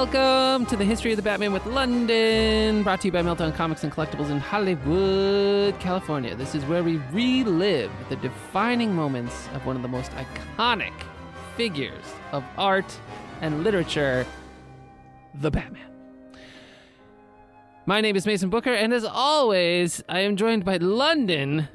Welcome to the History of the Batman with Londyn, brought to you by Meltdown Comics and Collectibles in Hollywood, California. This is where we relive the defining moments of one of the most iconic figures of art and literature, the Batman. My name is Mason Booker, and as always, I am joined by Londyn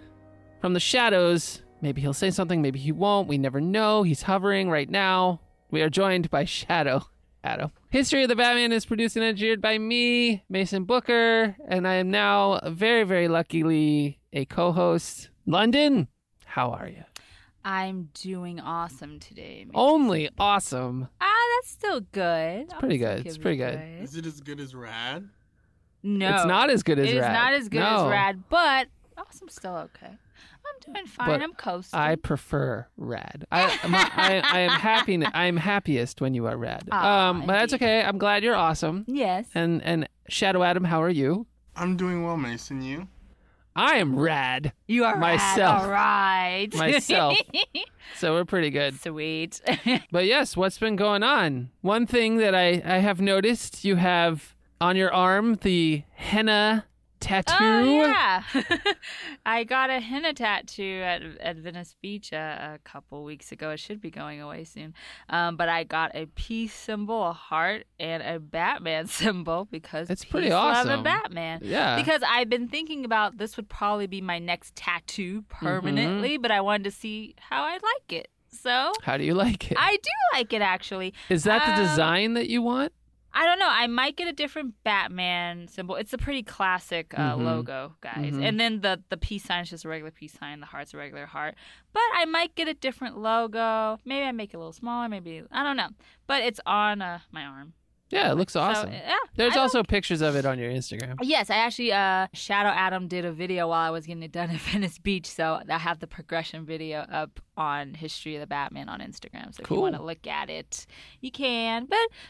from the shadows. Maybe he'll say something, maybe he won't. We never know. He's hovering right now. We are joined by Shadow Adam. History of the Batman is produced and engineered by me, Mason Booker, and I am now very, very luckily a co-host. Londyn, how are you? I'm doing awesome today, Mason. Only awesome. That's still good. It's pretty good. It's pretty good. Is it as good as Rad? No. It's not as good as Rad. It is not as good as Rad, but awesome still okay. I'm doing fine. But I'm coasting. I prefer Rad. I am happy. I am happiest when you are Rad. But that's okay. I'm glad you're awesome. Yes. And Shadow Adam, how are you? I'm doing well, Mason. You? I am Rad. You are myself. Rad. All right. Myself. So we're pretty good. Sweet. But yes, what's been going on? One thing that I have noticed, you have on your arm the henna tattoo. Oh, yeah. I got a henna tattoo at Venice Beach a couple weeks ago. It should be going away soon. But I got a peace symbol, a heart, and a Batman symbol because it's pretty awesome. Love and Batman. Yeah. Because I've been thinking about this would probably be my next tattoo permanently, but I wanted to see how I like it. So how do you like it? I do like it, actually. Is that the design that you want? I don't know. I might get a different Batman symbol. It's a pretty classic logo, guys. Mm-hmm. And then the peace sign is just a regular peace sign. The heart's a regular heart. But I might get a different logo. Maybe I make it a little smaller. Maybe, I don't know. But it's on my arm. Yeah, it looks awesome. So, yeah, there's also pictures of it on your Instagram. Yes, I actually, Shadow Adam did a video while I was getting it done at Venice Beach, so I have the progression video up on History of the Batman on Instagram. So cool. If you want to look at it, you can.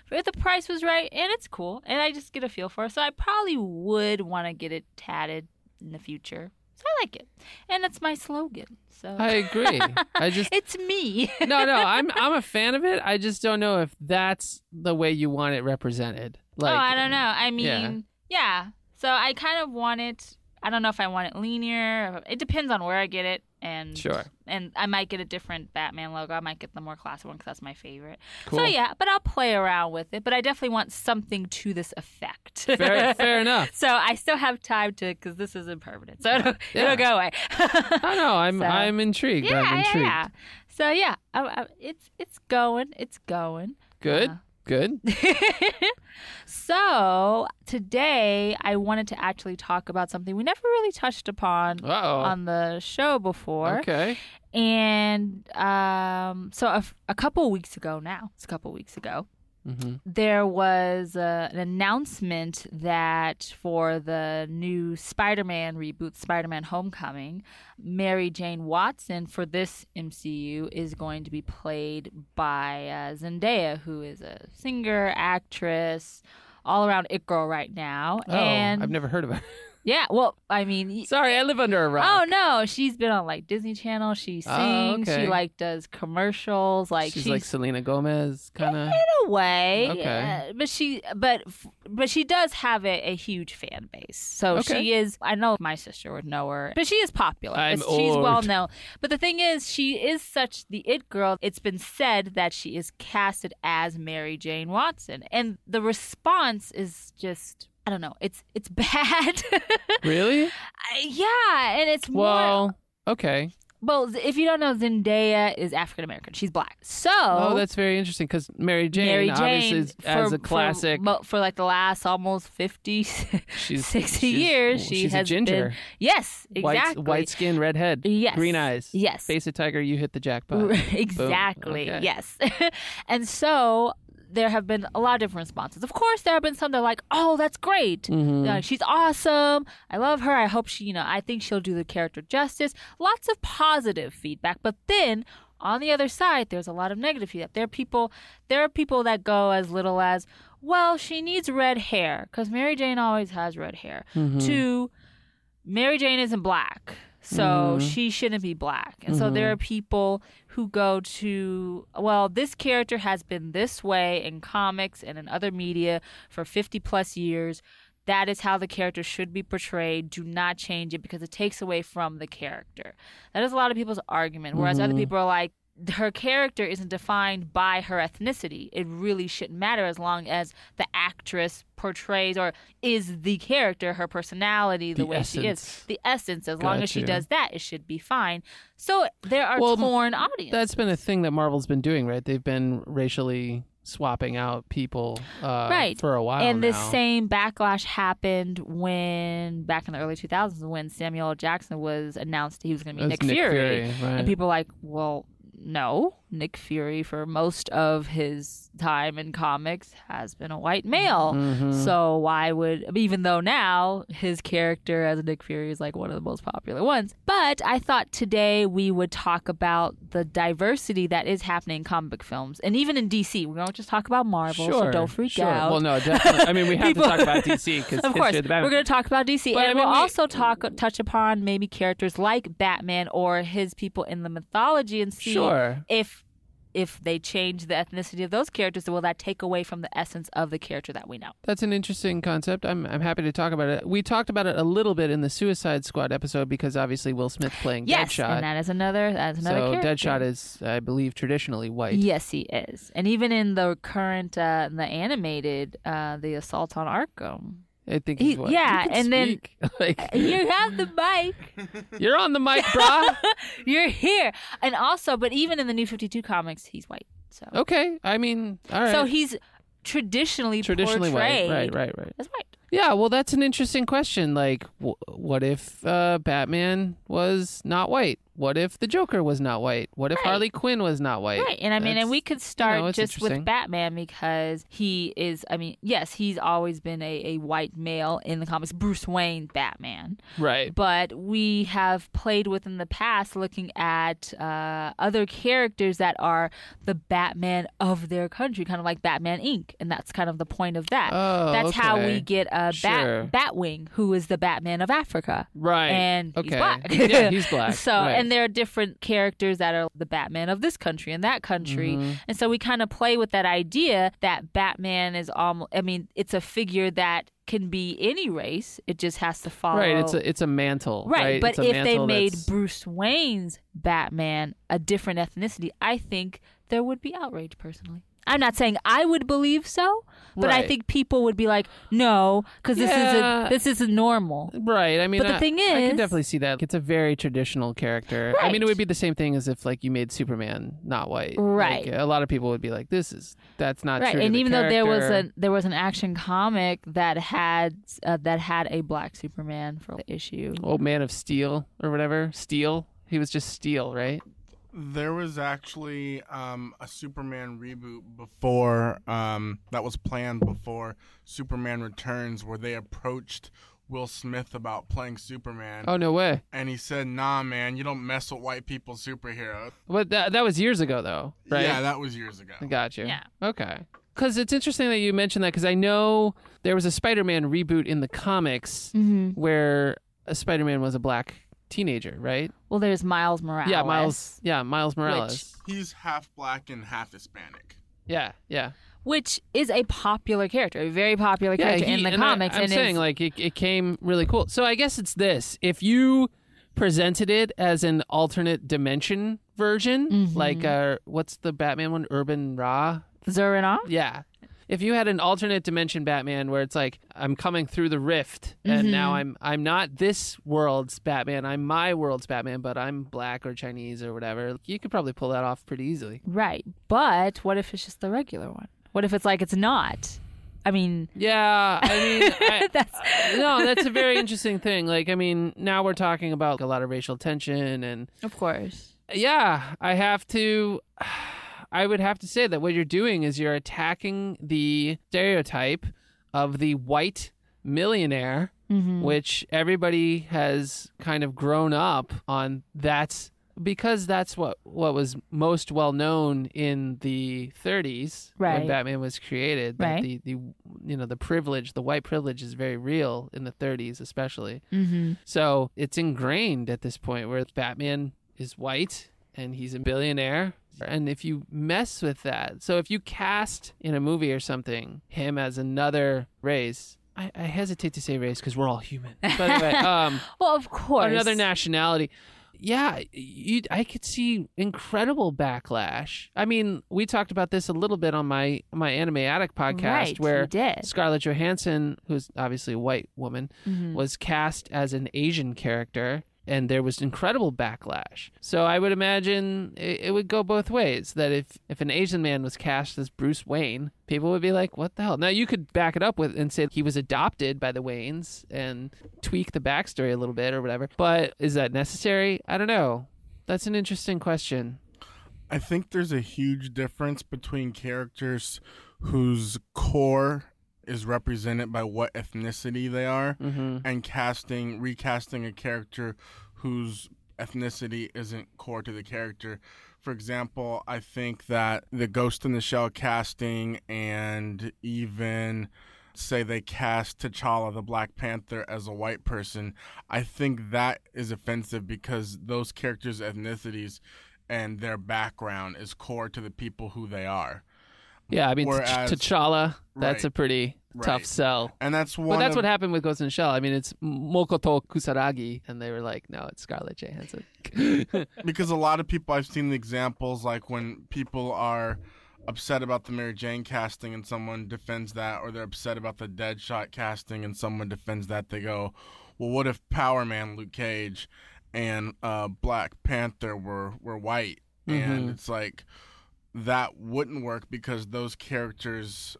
But if the price was right, and it's cool, and I just get a feel for it, so I probably would want to get it tatted in the future. So I like it, and it's my slogan. So I agree. I just it's me. No, I'm a fan of it. I just don't know if that's the way you want it represented. Like, oh, I don't know. I mean, yeah. So I kind of want it. I don't know if I want it linear. It depends on where I get it, and sure. And I might get a different Batman logo. I might get the more classic one because that's my favorite. Cool. So yeah, but I'll play around with it. But I definitely want something to this effect. Fair enough. So I still have time to, because this is impermanent. So it'll go away. I know. I'm intrigued. Yeah, I'm intrigued. Yeah. So yeah, it's going. Good. Good. So today I wanted to actually talk about something we never really touched upon on the show before. Okay. And so a couple weeks ago now, there was an announcement that for the new Spider-Man reboot, Spider-Man Homecoming, Mary Jane Watson for this MCU is going to be played by Zendaya, who is a singer, actress, all-around it girl right now. Oh, and I've never heard of her. Yeah, well, I mean... Sorry, I live under a rock. Oh, no. She's been on, like, Disney Channel. She sings. Oh, okay. She, like, does commercials. Like She's like Selena Gomez, kind of? In a way. Okay. Yeah. But she does have a huge fan base. So she is... I know my sister would know her. But she is popular. She's well-known. But the thing is, she is such the it girl. It's been said that she is casted as Mary Jane Watson. And the response is just... I don't know. It's bad. Really? Yeah, and it's more... Well, okay. Well, if you don't know, Zendaya is African-American. She's black. So... Oh, that's very interesting because Mary Jane obviously is, as a classic... For like the last almost 60 years, she has been... She's a ginger. Yes, exactly. White skin, redhead. Yes. Green eyes. Yes. Face of tiger, you hit the jackpot. Exactly, okay. Yes. And so... There have been a lot of different responses. Of course, there have been some that are like, oh, that's great. Mm-hmm. She's awesome. I love her. I hope she, I think she'll do the character justice. Lots of positive feedback. But then on the other side, there's a lot of negative feedback. There are people that go as little as, well, she needs red hair because Mary Jane always has red hair. Mm-hmm. To Mary Jane isn't black. So she shouldn't be black. And so there are people who go to, well, this character has been this way in comics and in other media for 50 plus years. That is how the character should be portrayed. Do not change it because it takes away from the character. That is a lot of people's argument. Whereas other people are like, her character isn't defined by her ethnicity. It really shouldn't matter as long as the actress portrays or is the character, her personality, the way essence. She is. The essence. As long as she does that, it should be fine. So there are torn audiences. That's been a thing that Marvel's been doing, right? They've been racially swapping out people for a while now. And this same backlash happened when, back in the early 2000s, when Samuel L. Jackson was announced he was going to be Nick Fury. Right. And people were like, well, no, Nick Fury for most of his time in comics has been a white male. So why would, even though now his character as Nick Fury is like one of the most popular ones. But I thought today we would talk about the diversity that is happening in comic book films. And even in DC, we don't just talk about Marvel, so don't freak out. Well, no, definitely. I mean, we have to talk about DC because of course, we're going to talk about DC. But, and I mean, we'll also touch upon maybe characters like Batman or his people in the mythology and see if they change the ethnicity of those characters, will that take away from the essence of the character that we know? That's an interesting concept. I'm happy to talk about it. We talked about it a little bit in the Suicide Squad episode because obviously Will Smith playing Deadshot. Yes, and that is another character. Deadshot is, I believe, traditionally white. Yes, he is. And even in the current, the animated, the Assault on Arkham. I think he's what? Yeah, and speak. Then you have the mic. You're on the mic, brah. You're here. And also, but even in the New 52 comics, he's white. So okay, I mean, all right. So he's traditionally portrayed white. Right. As white. Yeah, well, that's an interesting question. Like, what if Batman was not white? What if the Joker was not white? What if Harley Quinn was not white? Right, and I mean, and we could start just with Batman because he is, I mean, yes, he's always been a white male in the comics, Bruce Wayne, Batman. Right. But we have played with in the past looking at other characters that are the Batman of their country, kind of like Batman Inc., and that's kind of the point of that. Oh, that's how we get Batwing, who is the Batman of Africa. Right. And he's black. Yeah, he's black. So, right. And there are different characters that are the Batman of this country and that country. And so we kind of play with that idea that Batman is almost, I mean, it's a figure that can be any race. It just has to follow. Right. It's a mantle. Right. But if they made Bruce Wayne's Batman a different ethnicity, I think there would be outrage personally. I'm not saying I would believe so, but I think people would be like, no, because this isn't normal. Right. I mean, but the thing is, I can definitely see that. It's a very traditional character. Right. I mean, it would be the same thing as if like you made Superman not white. Right. Like, a lot of people would be like, that's not true. Right. And even though there was an action comic that had a black Superman for the issue. Oh, Man of Steel or whatever. Steel. He was just Steel, right? There was actually a Superman reboot before that was planned before Superman Returns, where they approached Will Smith about playing Superman. Oh, no way. And he said, nah, man, you don't mess with white people's superheroes. But that was years ago, though, right? Yeah, that was years ago. Got you. Yeah. Okay. Because it's interesting that you mentioned that, because I know there was a Spider-Man reboot in the comics where Spider-Man was a black teenager, right? Well, there's Miles Morales. Miles Morales. Which, he's half black and half Hispanic. Yeah. Which is a popular character, a very popular character in the comics. I'm saying, like, it came really cool. So I guess it's this. If you presented it as an alternate dimension version, like, what's the Batman one? Zur-En-Arrh? Yeah. If you had an alternate dimension Batman where it's like, I'm coming through the rift and now I'm not this world's Batman, I'm my world's Batman, but I'm black or Chinese or whatever, you could probably pull that off pretty easily. Right. But what if it's just the regular one? What if it's like it's not? I mean... Yeah, I mean... that's a very interesting thing. Like, I mean, now we're talking about a lot of racial tension and... Of course. Yeah, I would have to say that what you're doing is you're attacking the stereotype of the white millionaire, which everybody has kind of grown up on. That's because that's what was most well known in the 30s when Batman was created. Right. The privilege, the white privilege, is very real in the 30s, especially. Mm-hmm. So it's ingrained at this point where Batman is white and he's a billionaire. And if you mess with that, so if you cast in a movie or something him as another race. I hesitate to say race because we're all human. But anyway, well, of course, another nationality. Yeah, I could see incredible backlash. I mean, we talked about this a little bit on my Anime Attic podcast, where Scarlett Johansson, who's obviously a white woman, mm-hmm. was cast as an Asian character, and there was incredible backlash. So I would imagine it would go both ways, that if an Asian man was cast as Bruce Wayne, people would be like, what the hell? Now, you could back it up and say he was adopted by the Waynes and tweak the backstory a little bit or whatever. But is that necessary? I don't know. That's an interesting question. I think there's a huge difference between characters whose core is represented by what ethnicity they are, mm-hmm. and recasting a character whose ethnicity isn't core to the character. For example, I think that the Ghost in the Shell casting, and even say they cast T'Challa, the Black Panther, as a white person, I think that is offensive because those characters' ethnicities and their background is core to the people who they are. Yeah, I mean, whereas T'Challa, that's a pretty tough sell. And that's one. But that's what happened with Ghost in the Shell. I mean, it's Makoto Kusaragi, and they were like, no, it's Scarlett Johansson. Because a lot of people, I've seen the examples, like when people are upset about the Mary Jane casting and someone defends that, or they're upset about the Deadshot casting and someone defends that, they go, well, what if Power Man, Luke Cage, and Black Panther were white? Mm-hmm. And it's like, that wouldn't work because those characters'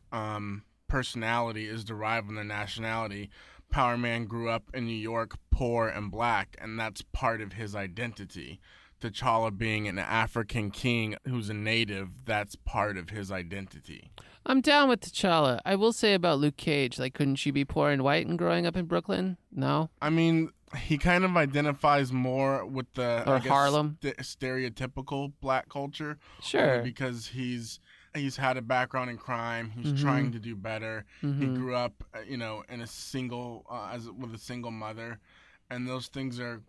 personality is derived from their nationality. Power Man grew up in New York, poor and black, and that's part of his identity. T'Challa being an African king who's a native, that's part of his identity. I'm down with T'Challa. I will say about Luke Cage, like, couldn't she be poor and white and growing up in Brooklyn? No? I mean, he kind of identifies more with the Harlem stereotypical black culture. Sure. Because he's had a background in crime. He's mm-hmm. trying to do better. Mm-hmm. He grew up, in a single with a single mother, and those things are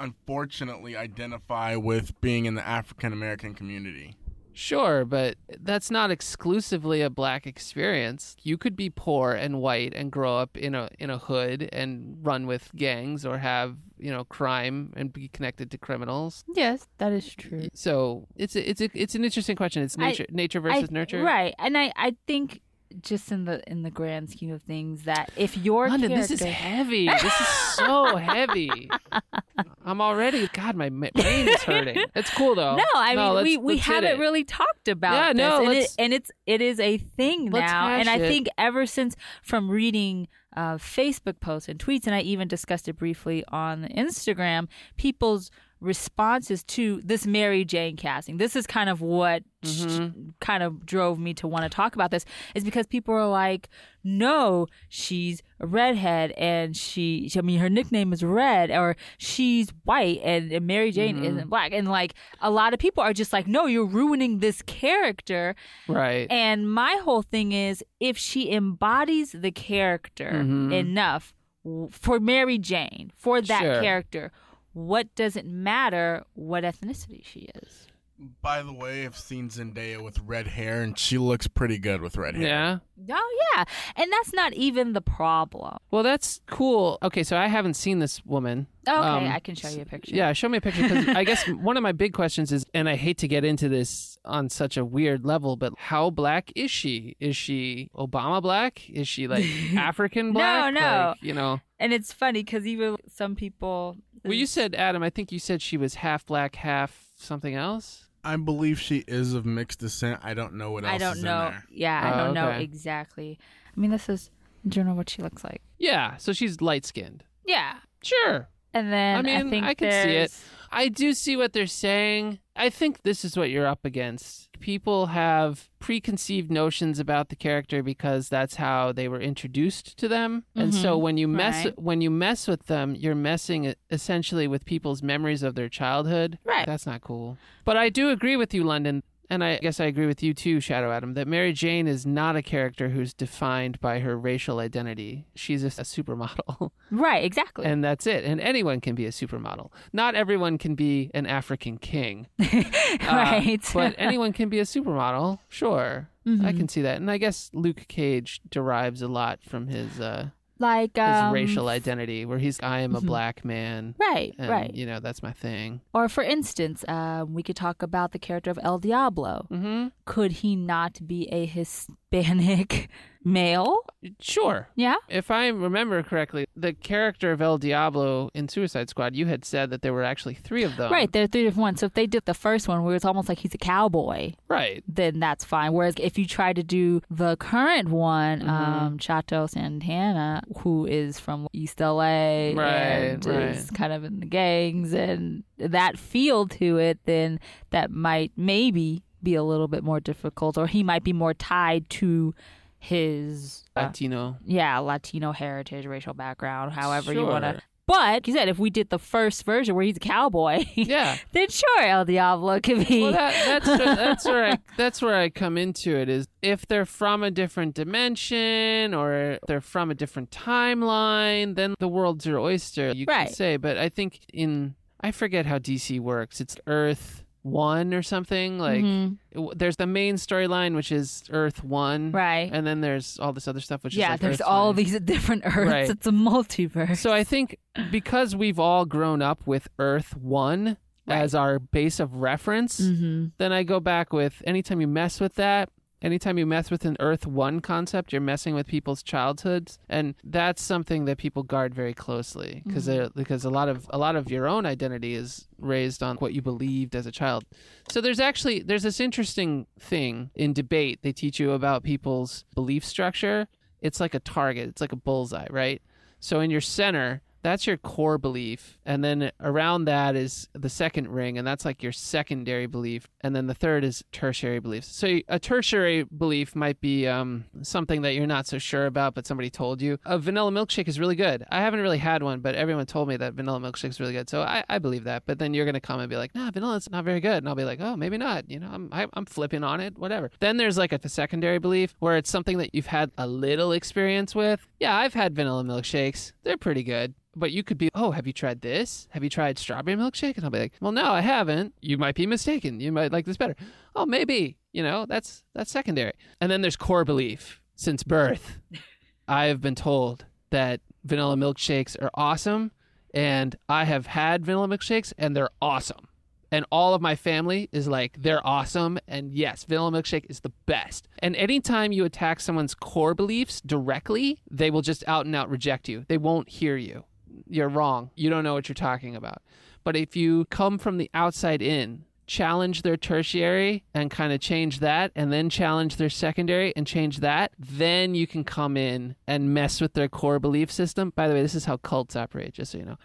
unfortunately identify with being in the African American community. Sure, but that's not exclusively a black experience. You could be poor and white and grow up in a hood and run with gangs or have, crime and be connected to criminals. Yes, that is true. So it's an interesting question. It's nature versus nurture. Right. And I think just in the grand scheme of things that if your Londyn, character... this is heavy. This is so heavy. I'm already... God, my brain is hurting. It's cool, though. No, I mean, we haven't really talked about this. Yeah, no, it is a thing now. And I think ever since from reading Facebook posts and tweets, and I even discussed it briefly on Instagram, people's responses to this Mary Jane casting. This is kind of what mm-hmm. kind of drove me to want to talk about this, is because people are like, no, she's a redhead and her nickname is Red, or she's white and Mary Jane mm-hmm. isn't black. And like a lot of people are just like, no, you're ruining this character. Right. And my whole thing is, if she embodies the character mm-hmm. enough for Mary Jane, for that sure. character, what does it matter what ethnicity she is? By the way, I've seen Zendaya with red hair, and she looks pretty good with red hair. Yeah? Oh, yeah. And that's not even the problem. Well, that's cool. Okay, so I haven't seen this woman. Okay, I can show you a picture. Yeah, show me a picture, because I guess one of my big questions is, and I hate to get into this on such a weird level, but how black is she? Is she Obama black? Is she, like, African black? No. Like, And it's funny, because even some people... Well, you said, Adam, I think you said she was half black, half something else? I believe she is of mixed descent. I don't know what else is in there. Yeah, I don't know exactly. I mean, this is in general what she looks like. Yeah, so she's light-skinned. Yeah. Sure. And then I think I can see it. I do see what they're saying. I think this is what you're up against. People have preconceived notions about the character because that's how they were introduced to them. Mm-hmm. And so when you mess with them, you're messing essentially with people's memories of their childhood. Right. That's not cool. But I do agree with you, Londyn. And I guess I agree with you too, Shadow Adam, that Mary Jane is not a character who's defined by her racial identity. She's just a supermodel. Right, exactly. And that's it. And anyone can be a supermodel. Not everyone can be an African king. Right. But anyone can be a supermodel, sure. Mm-hmm. I can see that. And I guess Luke Cage derives a lot from his racial identity, where he's, I am a black man. Right, and, right. You know, that's my thing. Or for instance, we could talk about the character of El Diablo. Mm-hmm. Could he not be a Hispanic male? Sure. Yeah? If I remember correctly, the character of El Diablo in Suicide Squad, you had said that there were actually three of them. Right, there are three different ones. So if they did the first one where it's almost like he's a cowboy, right, then that's fine. Whereas if you try to do the current one, Chato Santana, who is from East LA, and is kind of in the gangs and that feel to it, then that might maybe be a little bit more difficult, or he might be more tied to his Latino heritage, racial background, however you want to. But you said if we did the first version where he's a cowboy, yeah, then sure, El Diablo could be. Well, that's where I come into it, is if they're from a different dimension or they're from a different timeline, then the world's your oyster, you can say. But I think I forget how DC works. It's Earth One or something, like there's the main storyline, which is Earth One, right, and then there's all this other stuff, which is like there's Earth all One. These different Earths, right. It's a multiverse. So I think because we've all grown up with Earth One as our base of reference, then I go back with, anytime you mess with an Earth One concept, you're messing with people's childhoods, and that's something that people guard very closely because a lot of your own identity is raised on what you believed as a child. So there's this interesting thing in debate they teach you about people's belief structure. It's like a target. It's like a bullseye, right? So in your center, that's your core belief. And then around that is the second ring, and that's like your secondary belief. And then the third is tertiary beliefs. So a tertiary belief might be something that you're not so sure about, but somebody told you. A vanilla milkshake is really good. I haven't really had one, but everyone told me that vanilla milkshake is really good. So I believe that. But then you're going to come and be like, no, vanilla's not very good. And I'll be like, oh, maybe not. You know, I'm flipping on it, whatever. Then there's like a secondary belief where it's something that you've had a little experience with. Yeah, I've had vanilla milkshakes. They're pretty good. But you could be, oh, have you tried this? Have you tried strawberry milkshake? And I'll be like, well, no, I haven't. You might be mistaken. You might like this better. Oh, maybe. You know, that's secondary. And then there's core belief. Since birth, I have been told that vanilla milkshakes are awesome. And I have had vanilla milkshakes and they're awesome. And all of my family is like, they're awesome. And yes, vanilla milkshake is the best. And anytime you attack someone's core beliefs directly, they will just out and out reject you. They won't hear you. You're wrong. You don't know what you're talking about. But if you come from the outside in, challenge their tertiary and kind of change that, and then challenge their secondary and change that, then you can come in and mess with their core belief system. By the way, this is how cults operate, just so you know.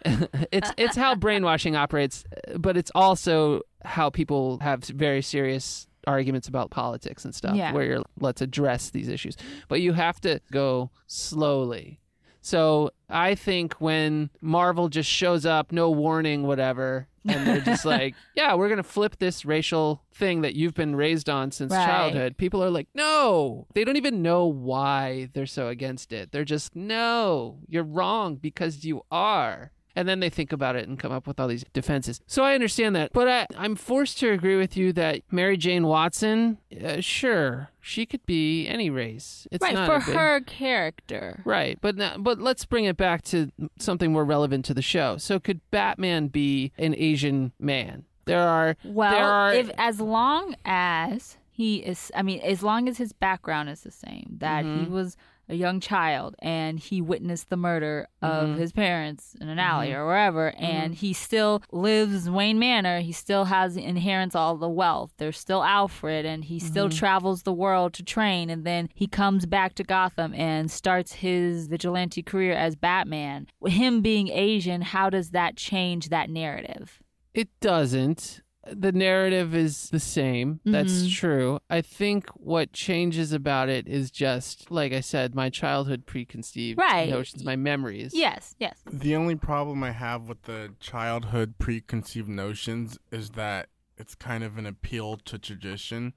It's how brainwashing operates, but it's also how people have very serious arguments about politics and stuff, where you're, let's address these issues. But you have to go slowly. So I think when Marvel just shows up, no warning, whatever, and they're just like, yeah, we're going to flip this racial thing that you've been raised on since childhood. People are like, no, they don't even know why they're so against it. They're just, no, you're wrong because you are. And then they think about it and come up with all these defenses. So I understand that. But I'm forced to agree with you that Mary Jane Watson, sure, she could be any race. It's right, not for her character. Right. But let's bring it back to something more relevant to the show. So could Batman be an Asian man? As long as he is, as long as his background is the same, that he was a young child and he witnessed the murder of his parents in an alley or wherever, and he still lives Wayne Manor, he still inherits all the wealth, there's still Alfred, and he still travels the world to train, and then he comes back to Gotham and starts his vigilante career as Batman. Him being Asian, how does that change that narrative? It doesn't. The narrative is the same. Mm-hmm. That's true. I think what changes about it is just, like I said, my childhood preconceived notions, my memories. Yes, yes. The only problem I have with the childhood preconceived notions is that it's kind of an appeal to tradition.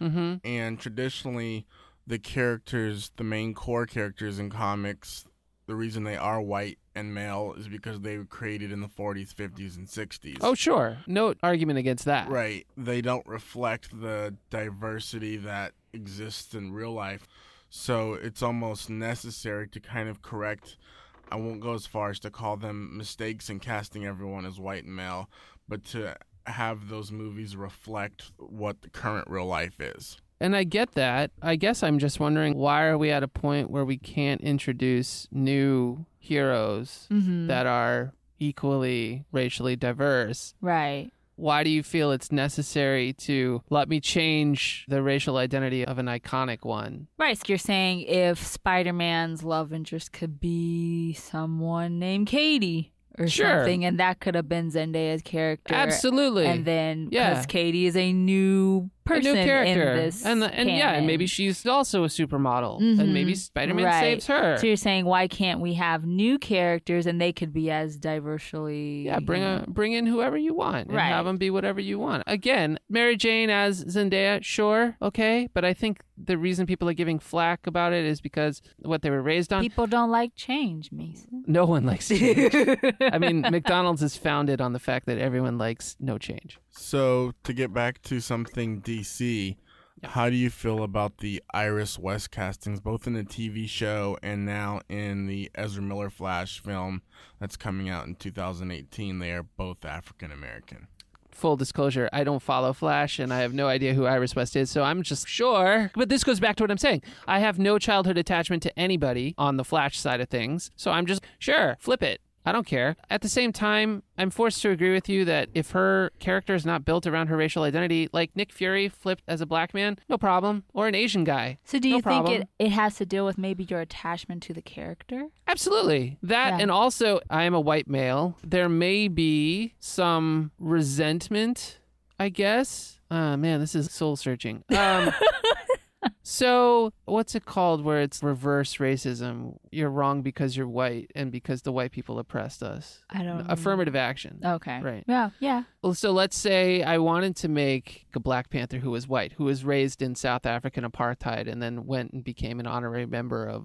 Mm-hmm. And traditionally, the characters, the main core characters in comics, the reason they are white and male is because they were created in the 40s, 50s, and 60s. Oh, sure. No argument against that. Right. They don't reflect the diversity that exists in real life. So it's almost necessary to kind of correct, I won't go as far as to call them mistakes in casting everyone as white and male, but to have those movies reflect what the current real life is. And I get that. I guess I'm just wondering, why are we at a point where we can't introduce new heroes mm-hmm. that are equally racially diverse? Right. Why do you feel it's necessary to let me change the racial identity of an iconic one? Right. So you're saying if Spider-Man's love interest could be someone named Katie or something, and that could have been Zendaya's character. Absolutely. And then, because Katie is a new person, a new character in this canon. Yeah, and maybe she's also a supermodel, mm-hmm. and maybe Spider-Man saves her. So you're saying, why can't we have new characters and they could be as diversely? Yeah, bring in whoever you want and have them be whatever you want. Again, Mary Jane as Zendaya, sure, okay, but I think the reason people are giving flack about it is because what they were raised on. People don't like change, Mason. No one likes change. I mean, McDonald's is founded on the fact that everyone likes no change. So to get back to something DC, how do you feel about the Iris West castings, both in the TV show and now in the Ezra Miller Flash film that's coming out in 2018? They are both African American. Full disclosure, I don't follow Flash and I have no idea who Iris West is, so I'm just sure. But this goes back to what I'm saying. I have no childhood attachment to anybody on the Flash side of things, so I'm just sure, flip it. I don't care. At the same time, I'm forced to agree with you that if her character is not built around her racial identity, like Nick Fury flipped as a black man, no problem. Or an Asian guy. So do you think it has to deal with maybe your attachment to the character? Absolutely. That and also, I am a white male. There may be some resentment, I guess. Man, this is soul searching. So what's it called where it's reverse racism? You're wrong because you're white and because the white people oppressed us. I don't know. Affirmative action. Okay. Right. Yeah. Yeah. Well, so let's say I wanted to make a Black Panther who was white, who was raised in South African apartheid and then went and became an honorary member of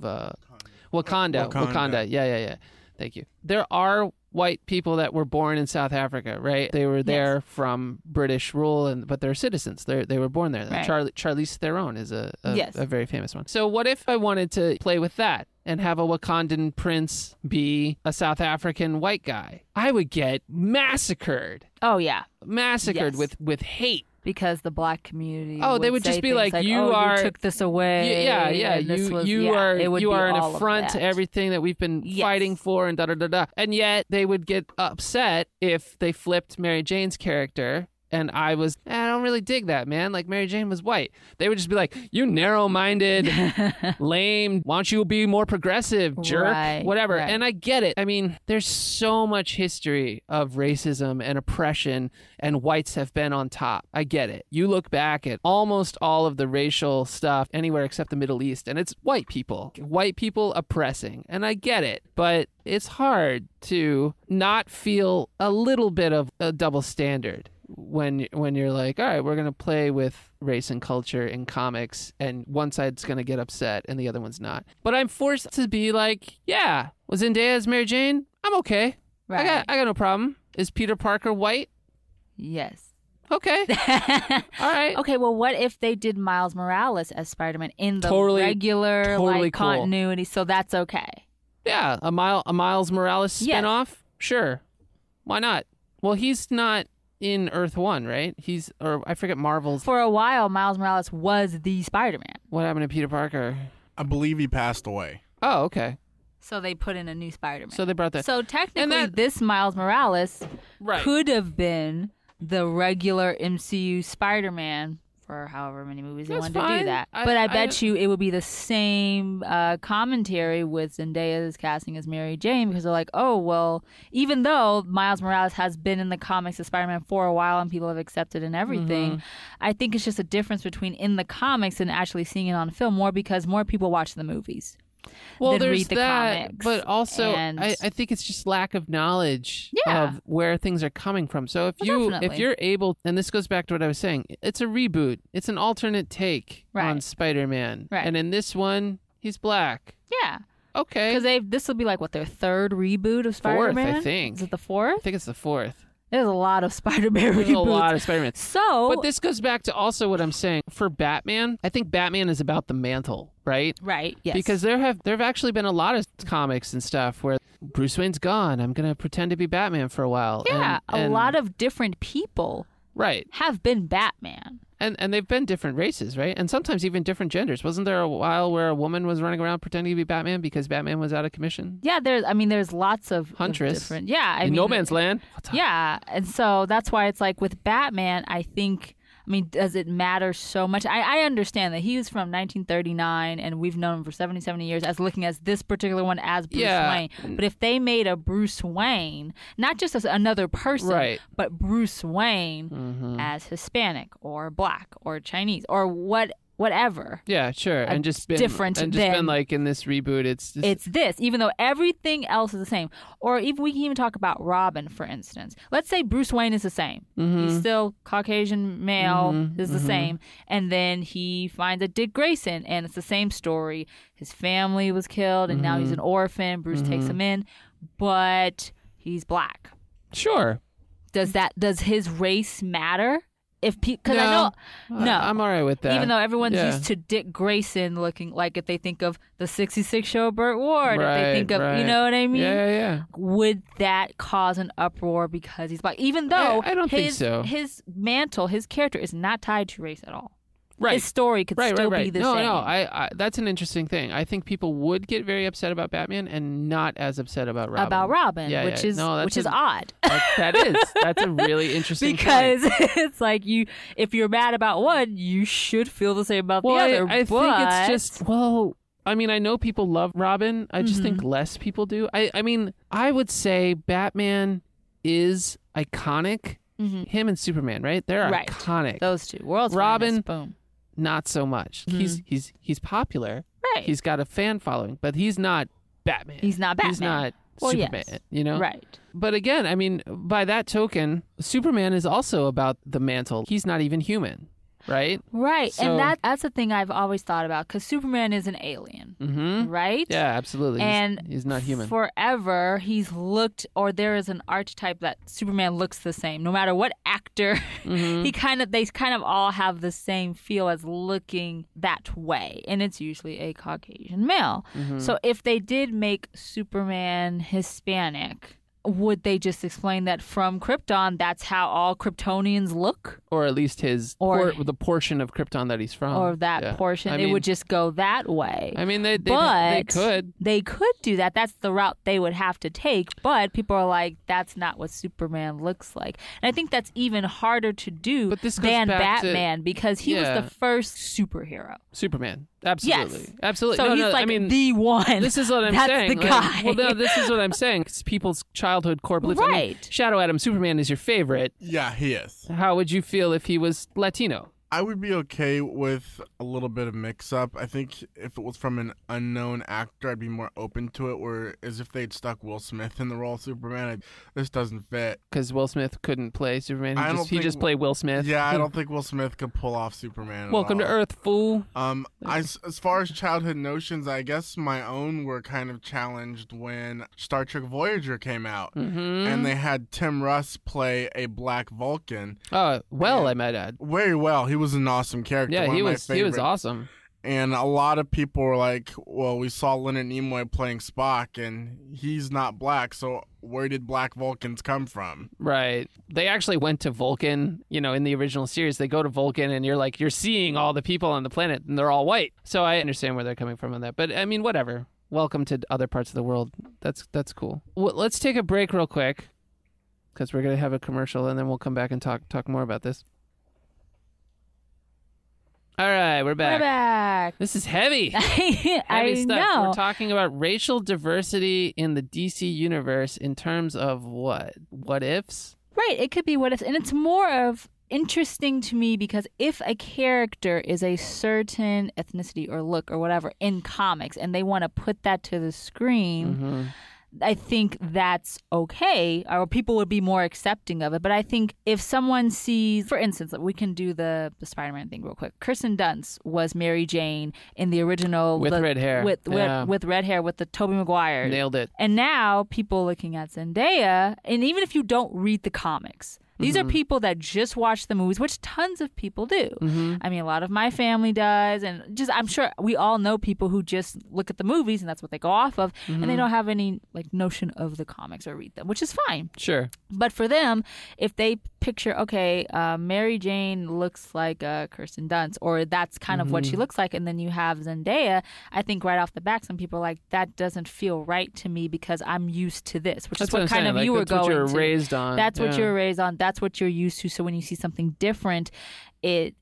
Wakanda. Yeah. Thank you. There are white people that were born in South Africa, right? They were there from British rule, but they're citizens. They were born there. Right. Charlize Theron is a very famous one. So what if I wanted to play with that and have a Wakandan prince be a South African white guy? I would get massacred. Oh, yeah. Massacred with hate. Because the black community they would just be like, you took this away. You are an affront to everything that we've been fighting for and da-da-da-da. And yet they would get upset if they flipped Mary Jane's character. And I was, I don't really dig that, man. Like, Mary Jane was white. They would just be like, you narrow-minded, lame. Why don't you be more progressive, jerk? Right, whatever. Right. And I get it. I mean, there's so much history of racism and oppression, and whites have been on top. I get it. You look back at almost all of the racial stuff anywhere except the Middle East, and it's white people. White people oppressing. And I get it. But it's hard to not feel a little bit of a double standard when you're like, all right, we're going to play with race and culture in comics, and one side's going to get upset and the other one's not. But I'm forced to be like, yeah, was Zendaya's Mary Jane? I'm okay. Right. I got no problem. Is Peter Parker white? Yes. Okay. All right. Okay, well, what if they did Miles Morales as Spider-Man in the regular continuity? So that's okay. Yeah, a Miles Morales spinoff? Yes. Sure. Why not? Well, he's not in Earth One, right? He's, or I forget Marvel's. For a while, Miles Morales was the Spider-Man. What happened to Peter Parker? I believe he passed away. Oh, okay. So they put in a new Spider-Man. So they brought that. So technically, this Miles Morales could have been the regular MCU Spider-Man for however many movies they wanted to do that. But I bet you it would be the same commentary with Zendaya's casting as Mary Jane, because they're like, oh, well, even though Miles Morales has been in the comics as Spider-Man for a while and people have accepted and everything, I think it's just a difference between in the comics and actually seeing it on film, more because more people watch the movies. Well, there's that, but also I think it's just lack of knowledge of where things are coming from. So if you're able, and this goes back to what I was saying, it's a reboot. It's an alternate take on Spider-Man. Right. And in this one, he's black. Yeah. Okay. Because this will be like, what, their third reboot of Spider-Man? Fourth, I think. Is it the fourth? I think it's the fourth. There's a lot of Spider-Man reboots. A lot of Spider-Man. But this goes back to also what I'm saying. For Batman, I think Batman is about the mantle, right? Right, yes. Because there have actually been a lot of comics and stuff where Bruce Wayne's gone. I'm going to pretend to be Batman for a while. Yeah, and a lot of different people have been Batman. And they've been different races, right? And sometimes even different genders. Wasn't there a while where a woman was running around pretending to be Batman because Batman was out of commission? Yeah, there's lots of Huntress. Different. Yeah, I mean, No Man's Land. Yeah, and so that's why it's like with Batman, I think, does it matter so much? I understand that he was from 1939 and we've known him for 70 years as looking as this particular one as Bruce Wayne. But if they made a Bruce Wayne, not just as another person, but Bruce Wayne as Hispanic or black or Chinese or whatever. Yeah, sure. And just been different. And just been like in this reboot, it's this, even though everything else is the same. Or even we can even talk about Robin, for instance. Let's say Bruce Wayne is the same. He's still Caucasian male, is the same. And then he finds a Dick Grayson, and it's the same story. His family was killed, and now he's an orphan. Bruce takes him in, but he's black. Sure. Does his race matter? I'm all right with that. Even though everyone's used to Dick Grayson looking like, if they think of the 66 show Burt Ward, if they think of, you know what I mean? Yeah. Would that cause an uproar because he's black? Even though I don't think so. His mantle, his character is not tied to race at all. Right. His story could still be the same. No, I that's an interesting thing. I think people would get very upset about Batman and not as upset about Robin. Which is odd. That is. That's a really interesting because point. Because it's like if you're mad about one, you should feel the same about the other. I think it's just, I know people love Robin. I just think less people do. I would say Batman is iconic. Him and Superman, right? They're iconic. Those two. World's Robin, famous. Boom. Not so much. He's popular. Right. He's got a fan following, but he's not Batman. He's not Superman, you know? Right. But again, by that token, Superman is also about the mantle. He's not even human, right? Right. So, and that's the thing I've always thought about, because Superman is an alien, right? Yeah, absolutely. And he's not human. Forever, he's looked, or there is an archetype that Superman looks the same. No matter what actor, they kind of all have the same feel as looking that way. And it's usually a Caucasian male. So if they did make Superman Hispanic, would they just explain that from Krypton, that's how all Kryptonians look? Or at least the portion of Krypton that he's from. Or that portion. It would just go that way. They could. They could do that. That's the route they would have to take. But people are like, that's not what Superman looks like. And I think that's even harder to do than Batman, because he was the first superhero. Superman. Absolutely. Yes. Absolutely. So he's the one. This is what I'm saying. That's the guy. This is what I'm saying. It's people's childhood core beliefs. Right. Shadow Adam, Superman is your favorite. Yeah, he is. How would you feel if he was Latino? I would be okay with a little bit of mix-up. I think if it was from an unknown actor, I'd be more open to it, whereas if they'd stuck Will Smith in the role of Superman, this doesn't fit. Because Will Smith couldn't play Superman. He just played Will Smith. Yeah, I don't think Will Smith could pull off Superman Welcome to Earth, fool. As far as childhood notions, I guess my own were kind of challenged when Star Trek Voyager came out, and they had Tim Russ play a black Vulcan. I might add. Very well. He was an awesome character. Yeah, he was awesome. And a lot of people were like, well, we saw Leonard Nimoy playing Spock, and he's not black, so where did black Vulcans come from? Right. They actually went to Vulcan, in the original series. They go to Vulcan, and you're seeing all the people on the planet, and they're all white. So I understand where they're coming from on that. But, whatever. Welcome to other parts of the world. That's cool. Well, let's take a break real quick, because we're going to have a commercial, and then we'll come back and talk more about this. All right, we're back. We're back. This is heavy. I know. We're talking about racial diversity in the DC universe in terms of what? What ifs? Right, it could be what ifs. And it's more of interesting to me because if a character is a certain ethnicity or look or whatever in comics and they want to put that to the screen... Mm-hmm. I think that's okay, or people would be more accepting of it. But I think if someone sees, for instance, we can do the Spider-Man thing real quick. Kirsten Dunst was Mary Jane in the original. With red hair, with the Tobey Maguire. Nailed it. And now people looking at Zendaya, and even if you don't read the comics... These mm-hmm. are people that just watch the movies, which tons of people do. Mm-hmm. I mean, a lot of my family does. And just I'm sure we all know people who just look at the movies and that's what they go off of. Mm-hmm. And they don't have any like notion of the comics or read them, which is fine. Sure. But for them, if they picture, okay, Mary Jane looks like Kirsten Dunst or that's kind mm-hmm. of what she looks like. And then you have Zendaya. I think right off the bat, some people are like, that doesn't feel right to me because I'm used to this, which that's is what kind saying. Of like, you were going to. That's what you were raised on. That's what you were raised on. That's what you're used to. So when you see something different, it's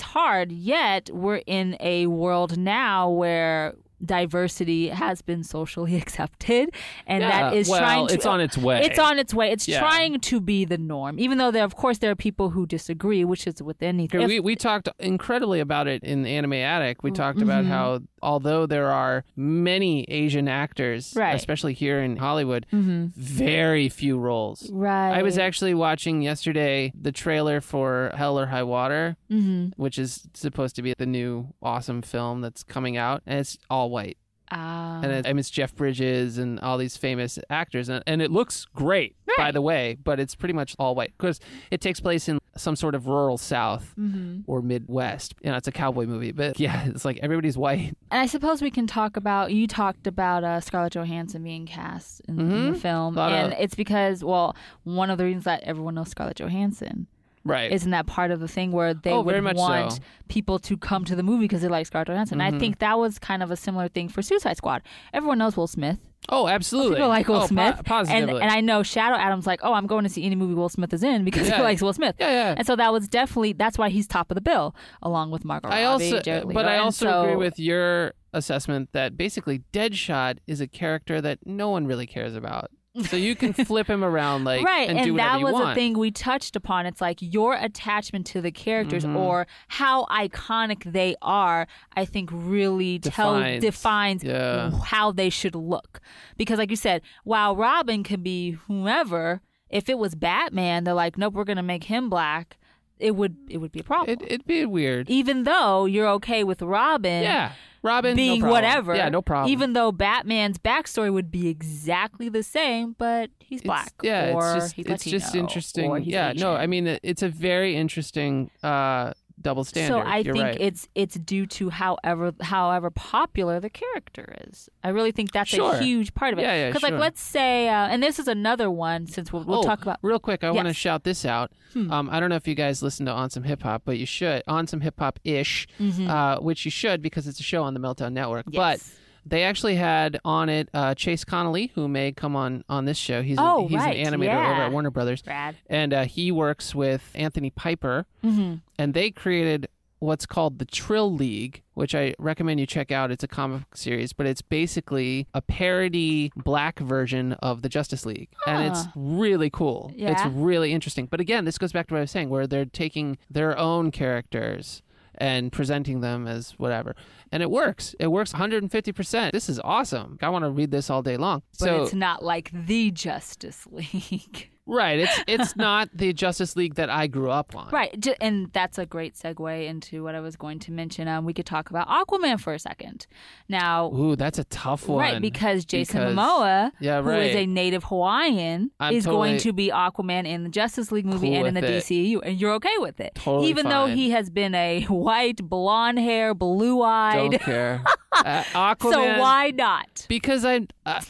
hard. Yet we're in a world now where diversity has been socially accepted, and that is trying to. It's on its way. It's trying to be the norm, even though there are people who disagree, which is with anything. We talked incredibly about it in Anime Attic. We talked about mm-hmm. how although there are many Asian actors, right. especially here in Hollywood, mm-hmm. very few roles. Right. I was actually watching yesterday the trailer for Hell or High Water, mm-hmm. which is supposed to be the new awesome film that's coming out, and it's all white. And it's Jeff Bridges and all these famous actors, and it looks great, right. by the way, but it's pretty much all white because it takes place in some sort of rural South mm-hmm. or Midwest. You know, it's a cowboy movie, but yeah, it's like everybody's white. And I suppose we can talk about, you talked about Scarlett Johansson being cast mm-hmm. in the film, and it's because, well, one of the reasons that everyone knows Scarlett Johansson. Right. Isn't that part of the thing where they would want people to come to the movie because they like Scarlett Johansson? Mm-hmm. And I think that was kind of a similar thing for Suicide Squad. Everyone knows Will Smith. Oh, absolutely. People like Will Smith. Positively. And I know Shadow Adam's like, oh, I'm going to see any movie Will Smith is in because he likes Will Smith. Yeah, yeah. And so that was definitely, that's why he's top of the bill along with Margot Robbie, Jared Leto. But I also agree with your assessment that basically Deadshot is a character that no one really cares about. So you can flip him around, like, right, and do whatever you want. That was a thing we touched upon. It's like your attachment to the characters mm-hmm. or how iconic they are, I think really defines how they should look. Because like you said, while Robin could be whomever, if it was Batman, they're like, nope, we're going to make him black. It would be a problem. It'd be weird. Even though you're okay with Robin. Yeah. Robin being no whatever. Yeah, no problem. Even though Batman's backstory would be exactly the same, but he's black. Yeah, or it's just interesting. Or he's Asian. No, I mean, it's a very interesting double standard. So I think it's due to however popular the character is. I really think that's a huge part of it. Yeah, because like let's say, and this is another one since we'll talk about real quick. I want to shout this out. I don't know if you guys listen to On Some Hip Hop, but you should. On Some Hip Hop ish, mm-hmm. Which you should because it's a show on the Meltdown Network. Yes. But they actually had on it Chase Connolly, who may come on this show. He's an animator over at Warner Brothers. Brad. And he works with Anthony Piper. Mm-hmm. And they created what's called the Trill League, which I recommend you check out. It's a comic series, but it's basically a parody black version of the Justice League. Huh. And it's really cool. Yeah. It's really interesting. But again, this goes back to what I was saying, where they're taking their own characters and presenting them as whatever. And it works. It works 150%. This is awesome. I want to read this all day long. But it's not like the Justice League. Right. It's not the Justice League that I grew up on. Right. And that's a great segue into what I was going to mention. We could talk about Aquaman for a second. Now. Ooh, that's a tough one. Right. Because Jason Momoa, who is a native Hawaiian, is going to be Aquaman in the Justice League movie and in the DCU. And you're okay with it. Totally Even fine. Though he has been a white, blonde hair, blue-eyed. Don't care. Aquaman. So why not? Because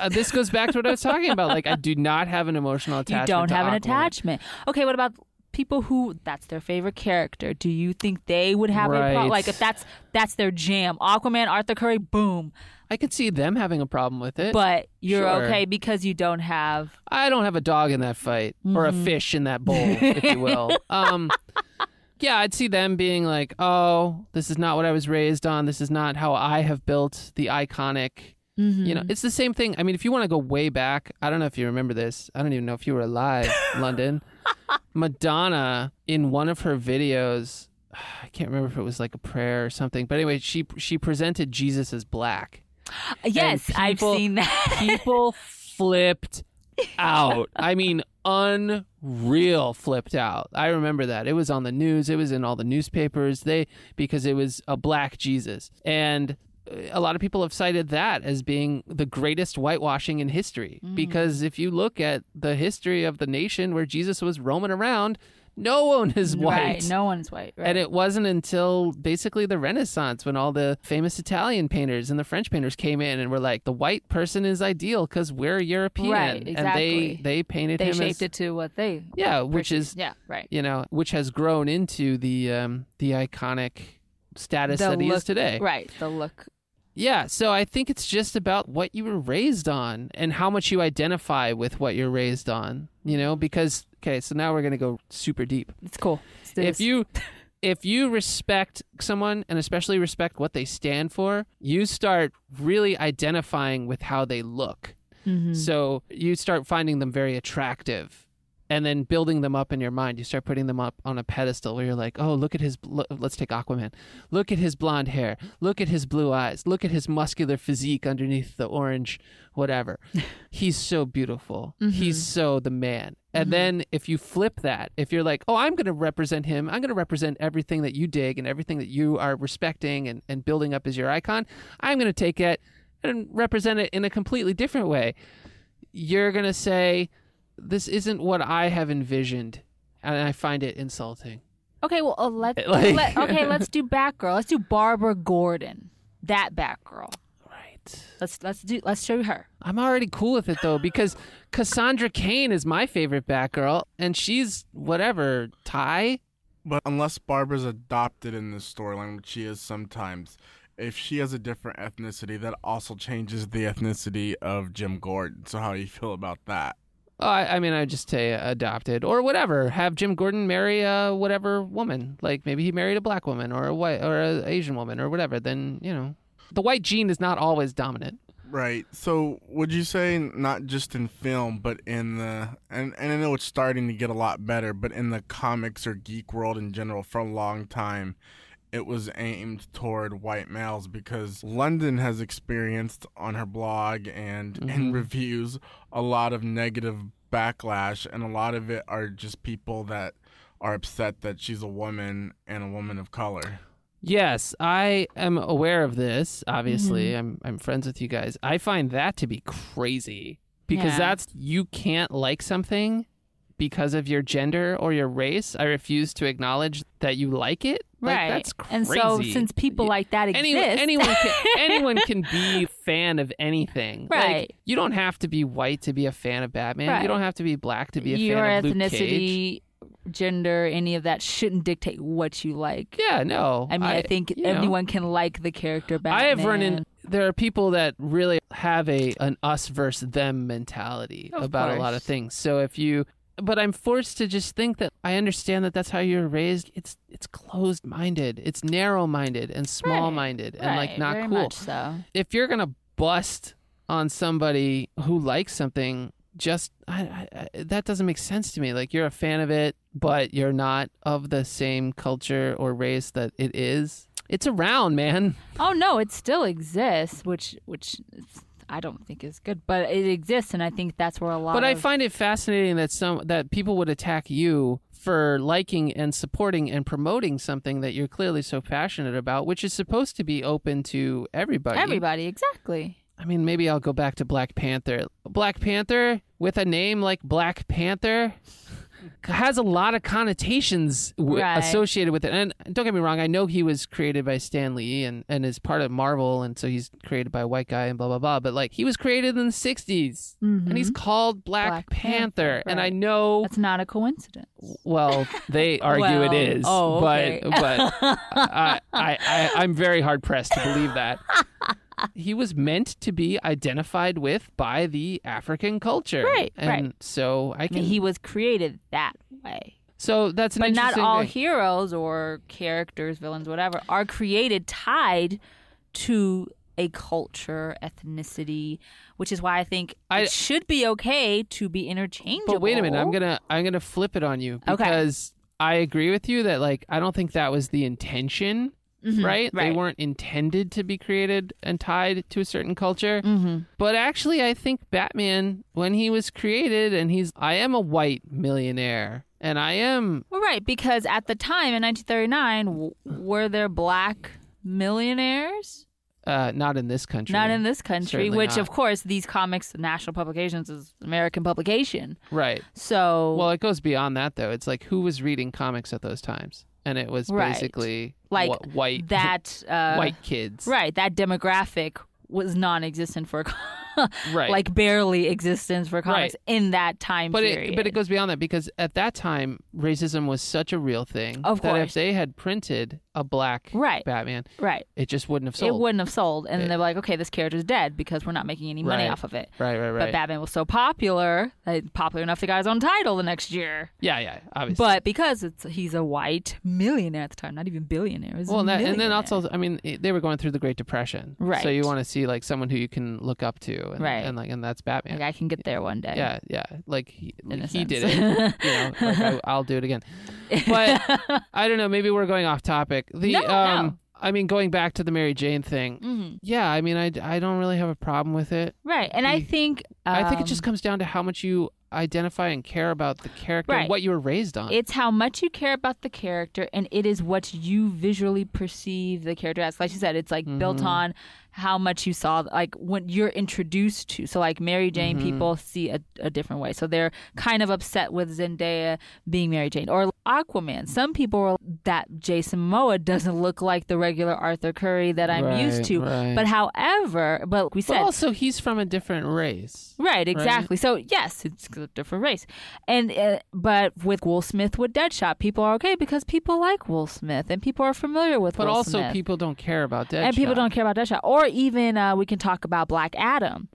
this goes back to what I was talking about. Like, I do not have an emotional attachment. You don't have an attachment. Okay, what about people who that's their favorite character? Do you think they would have a problem? Like, if that's their jam, Aquaman, Arthur Curry, boom. I could see them having a problem with it. But you're okay because you don't have. I don't have a dog in that fight or a fish in that bowl, if you will. yeah, I'd see them being like, oh, this is not what I was raised on. This is not how I have built the iconic. Mm-hmm. You know, it's the same thing. I mean, if you want to go way back, I don't know if you remember this. I don't even know if you were alive, Londyn. Madonna, in one of her videos, I can't remember if it was like a prayer or something, but anyway, she presented Jesus as black. Yes, people, I've seen that. People flipped out. I mean, unreal flipped out. I remember that. It was on the news. It was in all the newspapers. Because it was a black Jesus. And a lot of people have cited that as being the greatest whitewashing in history. Mm. Because if you look at the history of the nation where Jesus was roaming around, no one is white. Right, no one's white. Right. And it wasn't until basically the Renaissance when all the famous Italian painters and the French painters came in and were like, the white person is ideal because we're European. Right, exactly. And they painted him as... They shaped it to what they... Yeah, which is... Yeah, right. You know, which has grown into the iconic status that he is today. Right, the look... Yeah, so I think it's just about what you were raised on and how much you identify with what you're raised on, you know, because, okay, so now we're going to go super deep. It's cool. If you respect someone and especially respect what they stand for, you start really identifying with how they look. Mm-hmm. So you start finding them very attractive. And then building them up in your mind, you start putting them up on a pedestal where you're like, oh, look at his, let's take Aquaman. Look at his blonde hair. Look at his blue eyes. Look at his muscular physique underneath the orange, whatever. He's so beautiful. Mm-hmm. He's so the man. And mm-hmm. then if you flip that, if you're like, oh, I'm going to represent him. I'm going to represent everything that you dig and everything that you are respecting and building up as your icon. I'm going to take it and represent it in a completely different way. You're going to say... This isn't what I have envisioned, and I find it insulting. Okay, well, let's do Batgirl. Let's do Barbara Gordon, that Batgirl. Right. Let's show her. I'm already cool with it though because Cassandra Cain is my favorite Batgirl, and she's whatever Thai. But unless Barbara's adopted in this storyline, which she is sometimes, if she has a different ethnicity, that also changes the ethnicity of Jim Gordon. So how do you feel about that? Oh, I mean, I just say adopted or whatever. Have Jim Gordon marry a whatever woman. Like maybe he married a black woman or a white or an Asian woman or whatever. Then, you know, the white gene is not always dominant. Right. So would you say not just in film, but in the and I know it's starting to get a lot better, but in the comics or geek world in general for a long time, it was aimed toward white males because Londyn has experienced on her blog and mm-hmm. in reviews a lot of negative backlash, and a lot of it are just people that are upset that she's a woman and a woman of color. Yes, I am aware of this, obviously. Mm-hmm. I'm friends with you guys. I find that to be crazy because that's you can't like something because of your gender or your race. I refuse to acknowledge that you like it. Like, right. That's crazy. And so since people like that exist... Anyone can be a fan of anything. Right. Like, you don't have to be white to be a fan of Batman. Right. You don't have to be black to be a fan of Luke Cage. Your ethnicity, gender, any of that shouldn't dictate what you like. Yeah, no. I mean, I think everyone can like the character Batman. I have run in... There are people that really have an us versus them mentality about a lot of things. So if you... But I'm forced to just think that I understand that that's how you're raised. It's closed-minded. It's narrow-minded and small-minded and, like, not very cool. Much so. If you're going to bust on somebody who likes something, just that doesn't make sense to me. Like, you're a fan of it, but you're not of the same culture or race that it is. It's around, man. Oh, no, it still exists, which I don't think is good, but it exists, and I think that's where a lot. But I find it fascinating that people would attack you for liking and supporting and promoting something that you're clearly so passionate about, which is supposed to be open to everybody. Everybody, exactly. I mean, maybe I'll go back to Black Panther. Black Panther with a name like Black Panther has a lot of connotations associated with it. And don't get me wrong, I know he was created by Stan Lee and is part of Marvel, and so he's created by a white guy and blah, blah, blah. But, like, he was created in the 60s, mm-hmm. and he's called Black Panther. Right. And I know... That's not a coincidence. Well, they argue it is. Oh, okay. But I'm very hard-pressed to believe that. He was meant to be identified with by the African culture. Right. And so I mean, he was created that way. So that's an interesting thing. But not all heroes or characters, villains, whatever, are created tied to a culture, ethnicity, which is why I think it should be okay to be interchangeable. But wait a minute, I'm gonna flip it on you because I agree with you that like I don't think that was the intention. Mm-hmm, right? They weren't intended to be created and tied to a certain culture. Mm-hmm. But actually, I think Batman, when he was created, and I am a white millionaire, and I am... Well, right, because at the time, in 1939, were there black millionaires? Not in this country. Not in this country, which, of course, these comics, National Publications, is American publication. Right. So... Well, it goes beyond that, though. It's like, who was reading comics at those times? And it was basically like white kids. Right. That demographic was non-existent for like barely existence for comics in that time period. But it goes beyond that because at that time, racism was such a real thing that if they had printed a black Batman, it just wouldn't have sold. It wouldn't have sold. And then they're like, okay, this character's dead because we're not making any money off of it. Right. But Batman was so popular enough they got his own title the next year. Yeah, obviously. But because he's a white millionaire at the time, not even billionaire. Well, and then also, I mean, they were going through the Great Depression. Right. So you want to see like someone who you can look up to. And that's Batman. Like, I can get there one day. Yeah. Like he did it. You know, like I'll do it again. But I don't know. Maybe we're going off topic. No. I mean, going back to the Mary Jane thing. Mm-hmm. Yeah. I mean, I don't really have a problem with it. Right. And I think it just comes down to how much you identify and care about the character and what you were raised on. It's how much you care about the character, and it is what you visually perceive the character as. Like you said, it's like built on how much you saw, like when you're introduced to. So like Mary Jane, people see a different way. So they're kind of upset with Zendaya being Mary Jane or Aquaman. Some people are that Jason Momoa doesn't look like the regular Arthur Curry that I'm used to. Right. But however, but also he's from a different race. Right, exactly. Right? So yes, it's a different race. And but with Will Smith with Deadshot, people are okay because people like Will Smith and people are familiar with Will Smith. But also people don't care about Deadshot. Or even we can talk about Black Adam.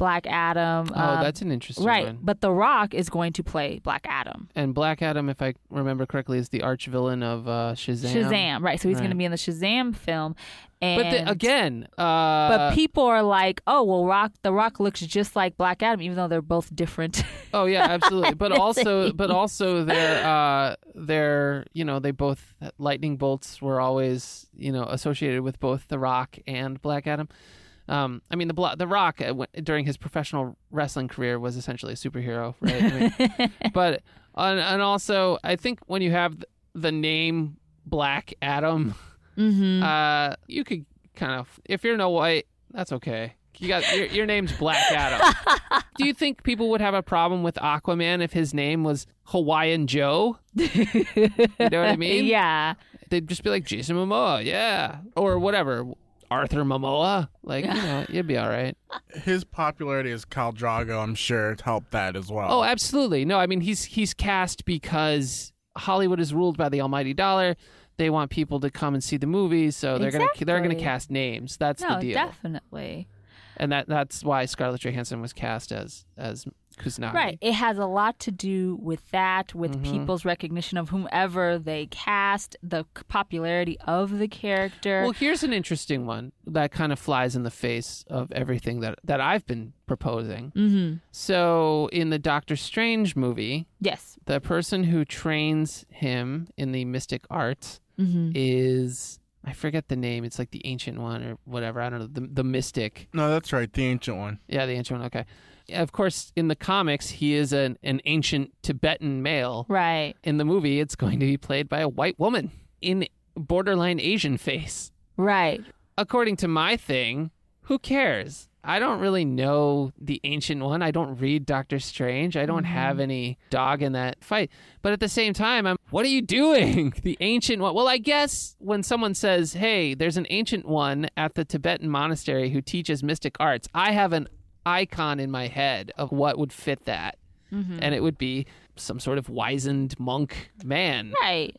That's an interesting one. But The Rock is going to play Black Adam. And Black Adam, if I remember correctly, is the arch villain of Shazam. Shazam, right. So he's going to be in the Shazam film. And, but people are like, oh, well, The Rock looks just like Black Adam, even though they're both different. Oh yeah, absolutely. But also, they're you know, they both lightning bolts were always associated with both The Rock and Black Adam. I mean, the Rock during his professional wrestling career was essentially a superhero, right? I mean, but and also, I think when you have the name Black Adam, you could kind of, if you're no white, that's okay. You got your name's Black Adam. Do you think people would have a problem with Aquaman if his name was Hawaiian Joe? You know what I mean? Yeah. They'd just be like Jason Momoa, or whatever. Arthur Momoa, you'd be all right. His popularity as Khal Drogo, I'm sure, helped that as well. Oh, absolutely. No, I mean, he's cast because Hollywood is ruled by the almighty dollar. They want people to come and see the movies, so they're gonna cast names. That's the deal. Definitely. And that's why Scarlett Johansson was cast as Kusanagi. Right. It has a lot to do with that, with people's recognition of whomever they cast, the popularity of the character. Well, here's an interesting one that kind of flies in the face of everything that I've been proposing. Mm-hmm. So in the Doctor Strange movie, yes, the person who trains him in the mystic arts is... I forget the name. It's like the Ancient One or whatever. I don't know. The Mystic. No, that's right. The Ancient One. Yeah, the Ancient One. Okay. Of course, in the comics, he is an ancient Tibetan male. Right. In the movie, it's going to be played by a white woman in borderline Asian face. Right. According to my thing, who cares? I don't really know the Ancient One. I don't read Doctor Strange. I don't have any dog in that fight. But at the same time, what are you doing? The Ancient One. Well, I guess when someone says, hey, there's an Ancient One at the Tibetan monastery who teaches mystic arts, I have an icon in my head of what would fit that. Mm-hmm. And it would be some sort of wizened monk man. Right.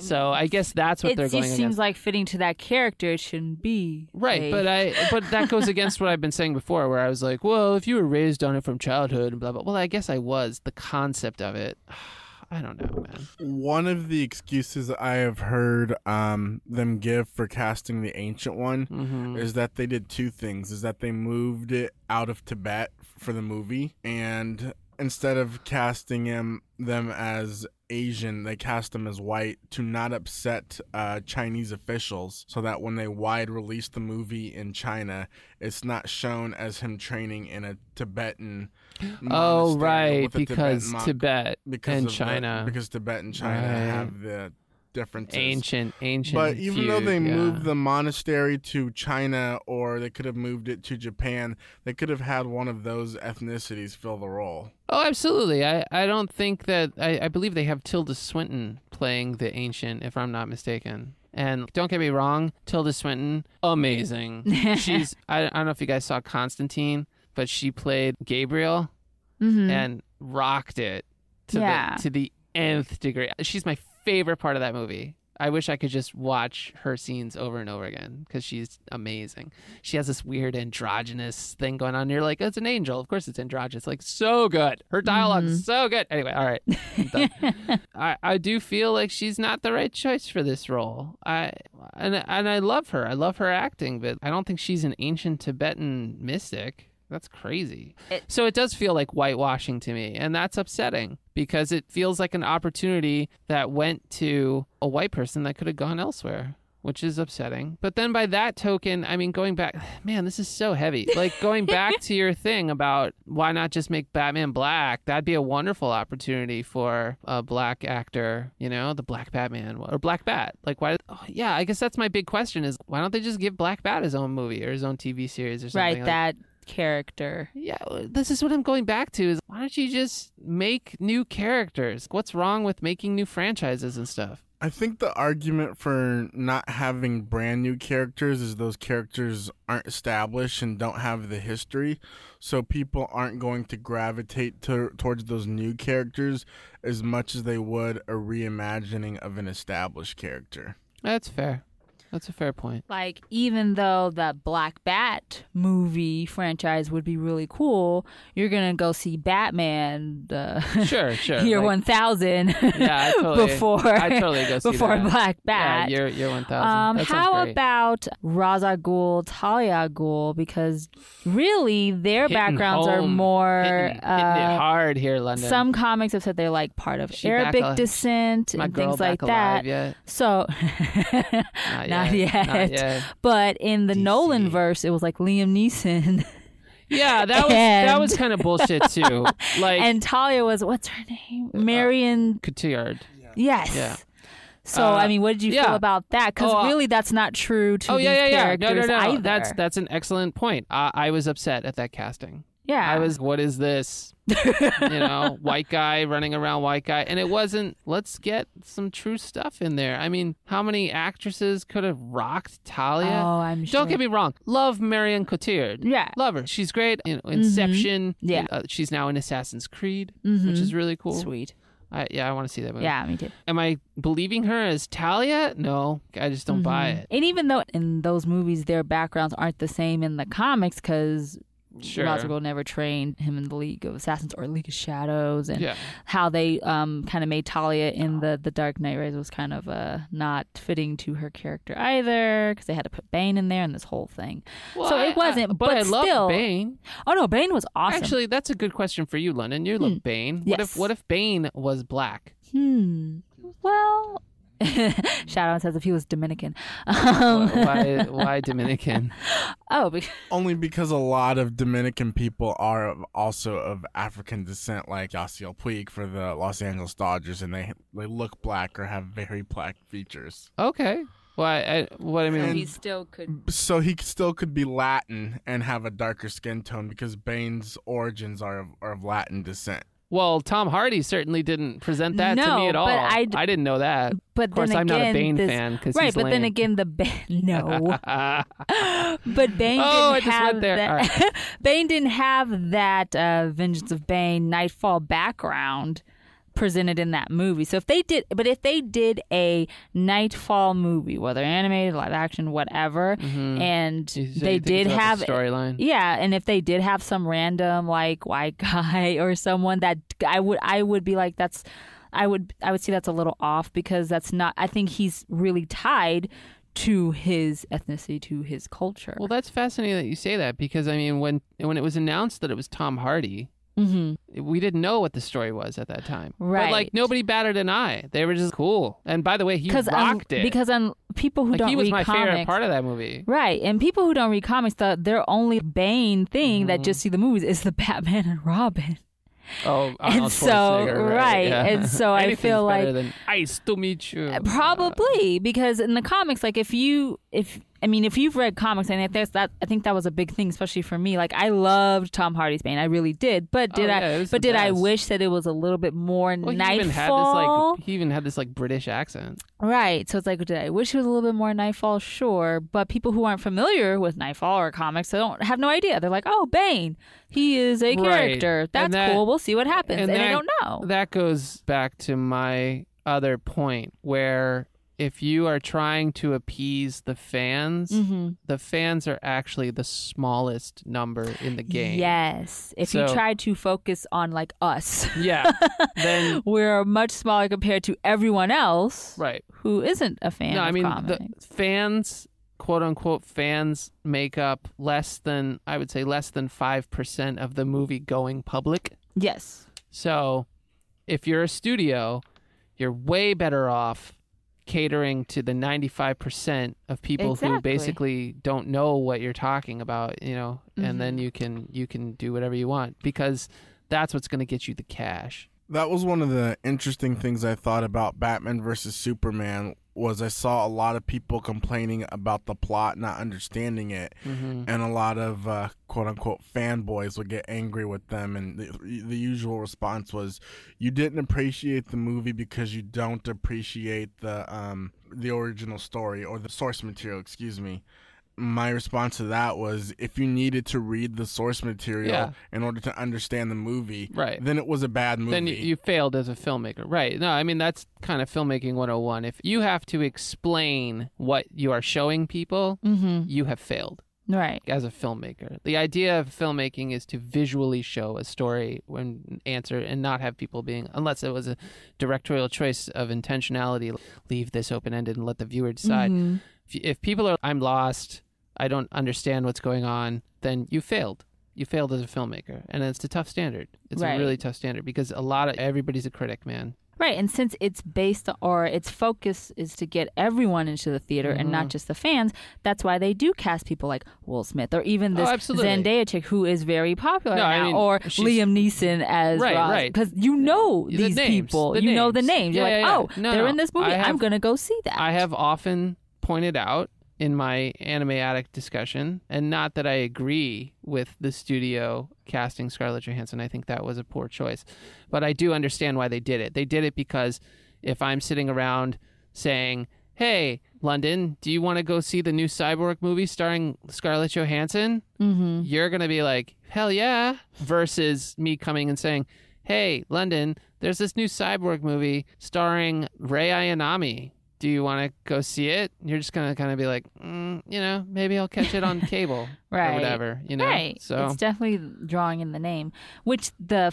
So I guess that's what they're going against. It seems like fitting to that character, it shouldn't be. Right, but that goes against what I've been saying before, where I was like, well, if you were raised on it from childhood and blah, blah. Well, I guess I was. The concept of it. I don't know, man. One of the excuses I have heard them give for casting the Ancient One is that they did two things. Is that they moved it out of Tibet for the movie, and instead of casting them as Asian, they cast them as white to not upset Chinese officials, so that when they wide release the movie in China, it's not shown as him training in a Tibetan because Tibet and China have the differences. Ancient. But even though they moved the monastery to China, or they could have moved it to Japan, they could have had one of those ethnicities fill the role. Oh, absolutely. I don't think that... I believe they have Tilda Swinton playing the Ancient, if I'm not mistaken. And don't get me wrong, Tilda Swinton, amazing. She's... I don't know if you guys saw Constantine, but she played Gabriel and rocked it to the nth degree. She's my favorite part of that movie. I wish I could just watch her scenes over and over again because she's amazing. She has this weird androgynous thing going on. You're like, oh, it's an angel. Of course it's androgynous. Like, so good. Her dialogue is so good. Anyway, all right. I'm done. I do feel like she's not the right choice for this role. And I love her. I love her acting, but I don't think she's an ancient Tibetan mystic. That's crazy. So it does feel like whitewashing to me, and that's upsetting because it feels like an opportunity that went to a white person that could have gone elsewhere, which is upsetting. But then by that token, I mean, going back, man, this is so heavy. Like, going back to your thing about why not just make Batman black? That'd be a wonderful opportunity for a black actor, you know, the Black Batman or Black Bat. Like, why? Oh, yeah, I guess that's my big question is why don't they just give Black Bat his own movie or his own TV series or something? Right, that character. Yeah, this is what I'm going back to is why don't you just make new characters? What's wrong with making new franchises and stuff? I think the argument for not having brand new characters is those characters aren't established and don't have the history, so people aren't going to gravitate towards those new characters as much as they would a reimagining of an established character. That's fair. That's a fair point. Like, even though that Black Bat movie franchise would be really cool, you're going to go see Batman sure. Year 1000 before Black Bat. Yeah, year 1000. How about Ra's al Ghul, Talia Ghul? Because really, their backgrounds are more... Hitting it hard here, London. Some comics have said they're like part of Arabic descent and things like that. Yet. So... Not yet. But in the Nolan verse, it was like Liam Neeson. Yeah, that was kind of bullshit too. Like, and Talia was, what's her name? Marion Cotillard. Yes. Yeah. So I mean, what did you feel about that? Because really, that's not true to these characters No. That's an excellent point. I was upset at that casting. Yeah, I was. What is this? White guy running around, white guy, and it wasn't. Let's get some true stuff in there. I mean, how many actresses could have rocked Talia? Oh, I'm sure. Don't get me wrong. Love Marion Cotillard. Yeah, love her. She's great. Inception. Mm-hmm. Yeah, she's now in Assassin's Creed, which is really cool. Sweet. I want to see that movie. Yeah, me too. Am I believing her as Talia? No, I just don't buy it. And even though in those movies their backgrounds aren't the same in the comics, because. Sure. Razagul never trained him in the League of Assassins or League of Shadows, and how they kind of made Talia in the Dark Knight Rises was kind of not fitting to her character either, because they had to put Bane in there and this whole thing. Well, so it wasn't, but I love Bane. Oh no, Bane was awesome. Actually, that's a good question for you, London. You love Bane. What if Bane was black? Well. Shadow says if he was Dominican. Why Dominican? Only because a lot of Dominican people are also of African descent, like Yasiel Puig for the Los Angeles Dodgers, and they look black or have very black features. Okay. Well, he still could be Latin and have a darker skin tone because Bane's origins are of Latin descent. Well, Tom Hardy certainly didn't present that to me at all. I didn't know that. But of course, I'm not a Bane fan because he's lame. Right, but then again, the Bane... No. But Bane Bane didn't have that Vengeance of Bane, Knightfall background presented in that movie. So if they did a Knightfall movie, whether animated, live action, whatever, and they did have storyline, and if they did have some random like white guy or someone that I would be like, that's I would say that's a little off, because that's not, I think he's really tied to his ethnicity, to his culture. Well, that's fascinating that you say that, because I mean, when it was announced that it was Tom Hardy, mm-hmm. we didn't know what the story was at that time. Right. But like, nobody batted an eye. They were just cool. And by the way, he rocked it. Because on people who like, don't read comics. He was my favorite part of that movie. Right. And people who don't read comics, their only Bane thing mm-hmm. that just see the movies is the Batman and Robin. Oh, and so right, yeah. And so I feel like than ice to meet you probably, because in the comics, like if you've read comics, and I think that was a big thing, especially for me. Like, I loved Tom Hardy's Bane, I really did. But I wish that it was a little bit more Knightfall. He even had this British accent, right? So it's like, did I wish it was a little bit more Knightfall? Sure, but people who aren't familiar with Knightfall or comics, they don't have no idea. They're like, oh, Bane, he is a character. Right. That's cool. We'll see what happens, and I don't know. That goes back to my other point where, if you are trying to appease the fans, mm-hmm. the fans are actually the smallest number in the game. Yes. If you try to focus on like us, yeah, then we're much smaller compared to everyone else, right? Who isn't a fan? No, I mean comics. The fans, quote unquote, fans make up less than 5% of the movie going public. Yes. So, if you're a studio, you're way better off catering to the 95% of people who basically don't know what you're talking about, mm-hmm. and then you can do whatever you want, because that's what's going to get you the cash. That was one of the interesting things I thought about Batman versus Superman, was I saw a lot of people complaining about the plot, not understanding it, mm-hmm. and a lot of quote-unquote fanboys would get angry with them, and the usual response was, you didn't appreciate the movie because you don't appreciate the original story, or the source material, excuse me. My response to that was, if you needed to read the source material in order to understand the movie, right, then it was a bad movie. Then you failed as a filmmaker. Right. No, I mean, that's kind of filmmaking 101. If you have to explain what you are showing people, mm-hmm. you have failed. Right. As a filmmaker. The idea of filmmaking is to visually show a story and answer, and not have people being, unless it was a directorial choice of intentionality, leave this open-ended and let the viewer decide. Mm-hmm. If people are, I'm lost, I don't understand what's going on, then you failed. You failed as a filmmaker. And it's a tough standard. It's a really tough standard, because everybody's a critic, man. Right. And since it's based, or its focus is to get everyone into the theater mm-hmm. and not just the fans, that's why they do cast people like Will Smith, or even this Zendaya chick who is very popular or Liam Neeson as Ross. Because these names, people. You know the names. Yeah, you're like, they're in this movie. I'm going to go see that. I have often pointed out in my Anime Attic discussion, and not that I agree with the studio casting Scarlett Johansson. I think that was a poor choice. But I do understand why they did it. They did it because if I'm sitting around saying, hey, Londyn, do you want to go see the new Cyborg movie starring Scarlett Johansson? Mm-hmm. You're going to be like, hell yeah. Versus me coming and saying, hey, Londyn, there's this new Cyborg movie starring Rei Ayanami. Do you want to go see it? You're just going to kind of be like, maybe I'll catch it on cable or whatever. Right. So it's definitely drawing in the name, which the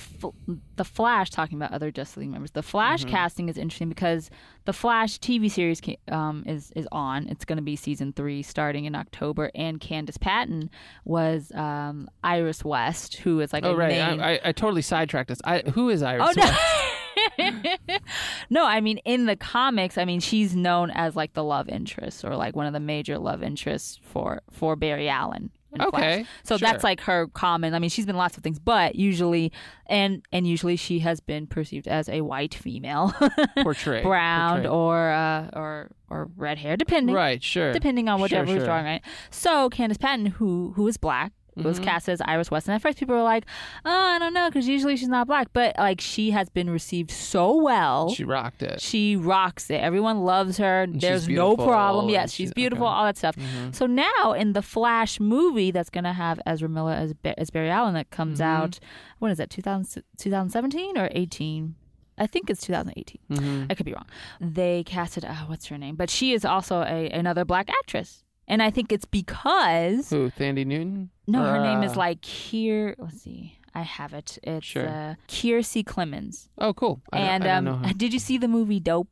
Flash, talking about other Justice League members, the Flash mm-hmm. casting is interesting, because the Flash TV series is on. It's going to be season 3 starting in October. And Candace Patton was Iris West, who is like name. I totally sidetracked us. Who is Iris West? No, I mean, in the comics, I mean, she's known as like the love interest, or like one of the major love interests for Barry Allen. Okay. Flash. So that's like her common. I mean, she's been lots of things, but usually, and usually she has been perceived as a white female, brown or red hair, depending. Right. Sure. Depending on whatever was drawing. Right. So Candace Patton, who is black, was mm-hmm. cast as Iris West, and at first people were like, I don't know, because usually she's not black, but like, she has been received so well. She rocks it, everyone loves her, and there's no problem. Yes, she's beautiful, all that stuff. Mm-hmm. So now in the Flash movie that's gonna have Ezra Miller as Barry Allen, that comes mm-hmm. out, what is that, 2017 or 18? I think it's 2018. Mm-hmm. I could be wrong. They casted what's her name, but she is also another black actress. And I think it's because... Who, Thandie Newton? No, her name is like here... Let's see. I have it. It's Kiersey Clemons. Oh, cool. I don't know. Did you see the movie Dope?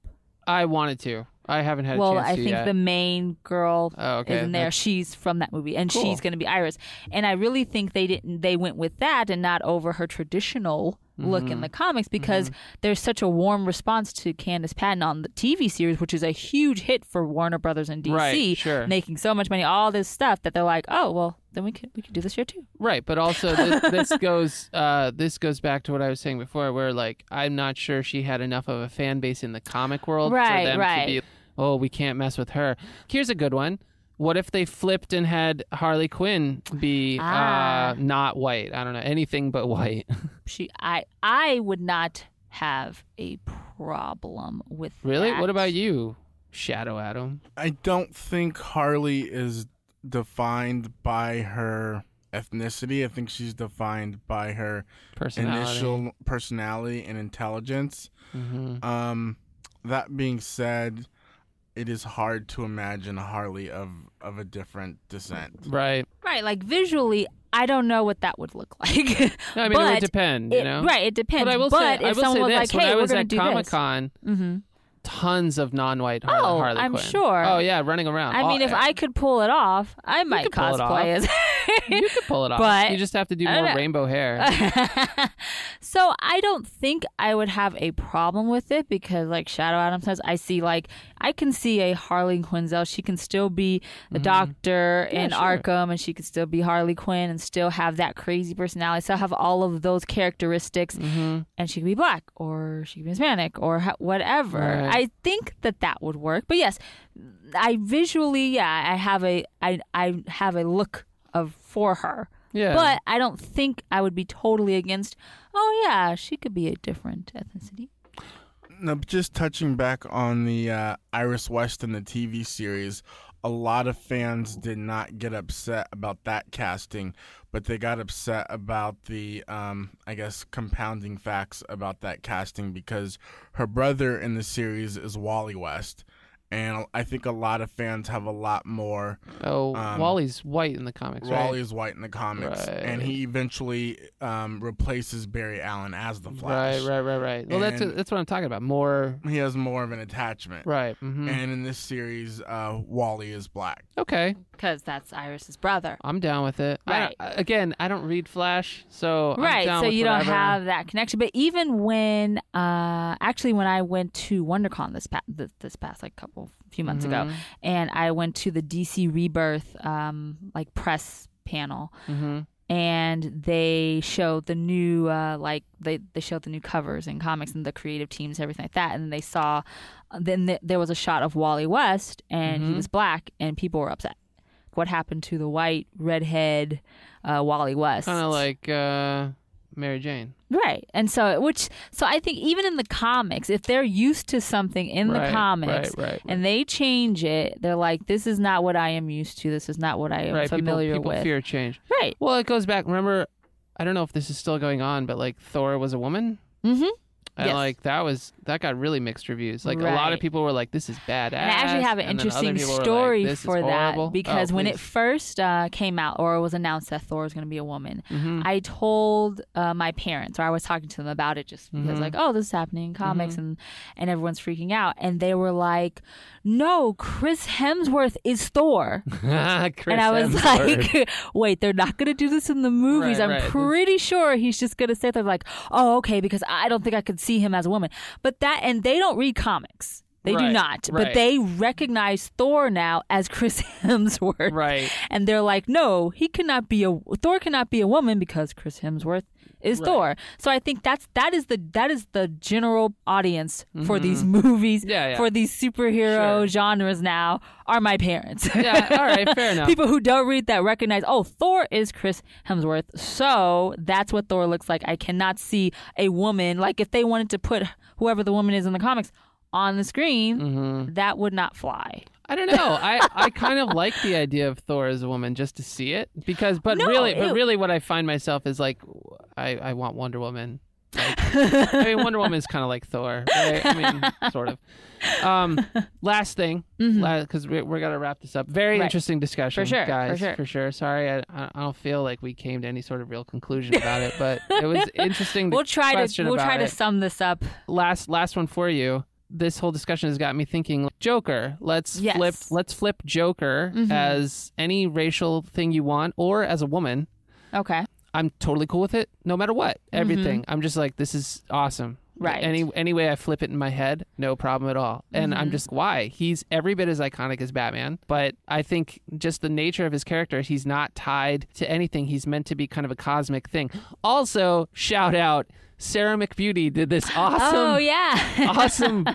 I wanted to. I haven't had a chance to yet. The main girl is in there. She's from that movie, and she's going to be Iris. And I really think they went with that and not over her traditional look in the comics, because there's such a warm response to Candace Patton on the TV series, which is a huge hit for Warner Brothers and DC, making so much money, all this stuff, that they're like, oh, well, then we could do this here too. Right, but also this goes back to what I was saying before, where like I'm not sure she had enough of a fan base in the comic world for them to be, oh, we can't mess with her. Here's a good one. What if they flipped and had Harley Quinn be not white? I don't know, anything but white. I would not have a problem with that. What about you, Shadow Adam? I don't think Harley is defined by her ethnicity. I think she's defined by her initial personality and intelligence. Mm-hmm. That being said, it is hard to imagine Harley of a different descent. Right. Like visually, I don't know what that would look like. No, I mean, it would depend, you know? Right, it depends. But, I will say this. When I was at Comic-Con, tons of non-white Harley Quinn. Oh, I'm sure. Oh, yeah, running around. I mean, if I could pull it off, I might cosplay as You could pull it off. But you just have to do more rainbow hair. So I don't think I would have a problem with it, because like Shadow Adam says, I can see a Harley Quinzel. She can still be the doctor in Arkham, and she can still be Harley Quinn and still have that crazy personality, still have all of those characteristics, and she could be black or she could be Hispanic or whatever. Right. I think that would work. But yes, I visually, I have a look for her. Yeah. But I don't think I would be totally against, she could be a different ethnicity. No, just touching back on the Iris West in the TV series, a lot of fans did not get upset about that casting, but they got upset about the, compounding facts about that casting, because her brother in the series is Wally West. And I think a lot of fans have a lot more. Oh, Wally's white in the comics, right? Wally's white in the comics. Right. And he eventually replaces Barry Allen as the Flash. Right. Well, that's what I'm talking about. More. He has more of an attachment. Right. Mm-hmm. And in this series, Wally is black. Okay. Because that's Iris's brother. I'm down with it. Right. I don't read Flash, so I'm down with it. So you don't have that connection. But even when, when I went to WonderCon this past few months ago, and I went to the DC Rebirth press panel, and they showed the new they showed the new covers and comics and the creative teams, everything like that, and they saw there was a shot of Wally West, and he was black, and people were upset. What happened to the white redhead Wally West? Kind of like Mary Jane. Right. And so I think even in the comics, if they're used to something in the comics and they change it, they're like, this is not what I am used to. This is not what I am familiar with. People fear change. Right. Well, it goes back. Remember, I don't know if this is still going on, but like Thor was a woman. Mm-hmm. And that got really mixed reviews. Like a lot of people were like, "This is badass." And I actually have an interesting story for that, because when it first came out or was announced that Thor was going to be a woman, I told my parents, or I was talking to them about it, just because like, "Oh, this is happening in comics," and everyone's freaking out, and they were like, "No, Chris Hemsworth is Thor," and I was like, "Wait, they're not going to do this in the movies? I'm pretty sure he's just going to say they're like, oh, okay, because I don't think I could." See him as a woman, but and they don't read comics. They do not, but they recognize Thor now as Chris Hemsworth, and they're like, no, he cannot be a Thor cannot be a woman because Chris Hemsworth is Thor. So I think that is the general audience for these movies, for these superhero genres now are my parents. Yeah, all right, fair enough. People who don't read that recognize, oh, Thor is Chris Hemsworth, so that's what Thor looks like. I cannot see a woman, like if they wanted to put whoever the woman is in the comics on the screen, that would not fly. I don't know. I kind of like the idea of Thor as a woman just to see it, because. But really, what I find myself is like, I want Wonder Woman. Like, I mean, Wonder Woman's kind of like Thor, right? I mean, sort of. Last thing, because we're gonna wrap this up. Very interesting discussion, guys. For sure. Sorry, I don't feel like we came to any sort of real conclusion about it, but it was interesting. We'll try to sum this up. Last one for you. This whole discussion has got me thinking. Joker. Let's flip Joker as any racial thing you want, or as a woman. Okay. I'm totally cool with it, no matter what. Everything. I'm just like, this is awesome. Right. Any way I flip it in my head, no problem at all. And I'm just, why? He's every bit as iconic as Batman, but I think just the nature of his character, he's not tied to anything. He's meant to be kind of a cosmic thing. Also, shout out, Sarah McBeauty did this awesome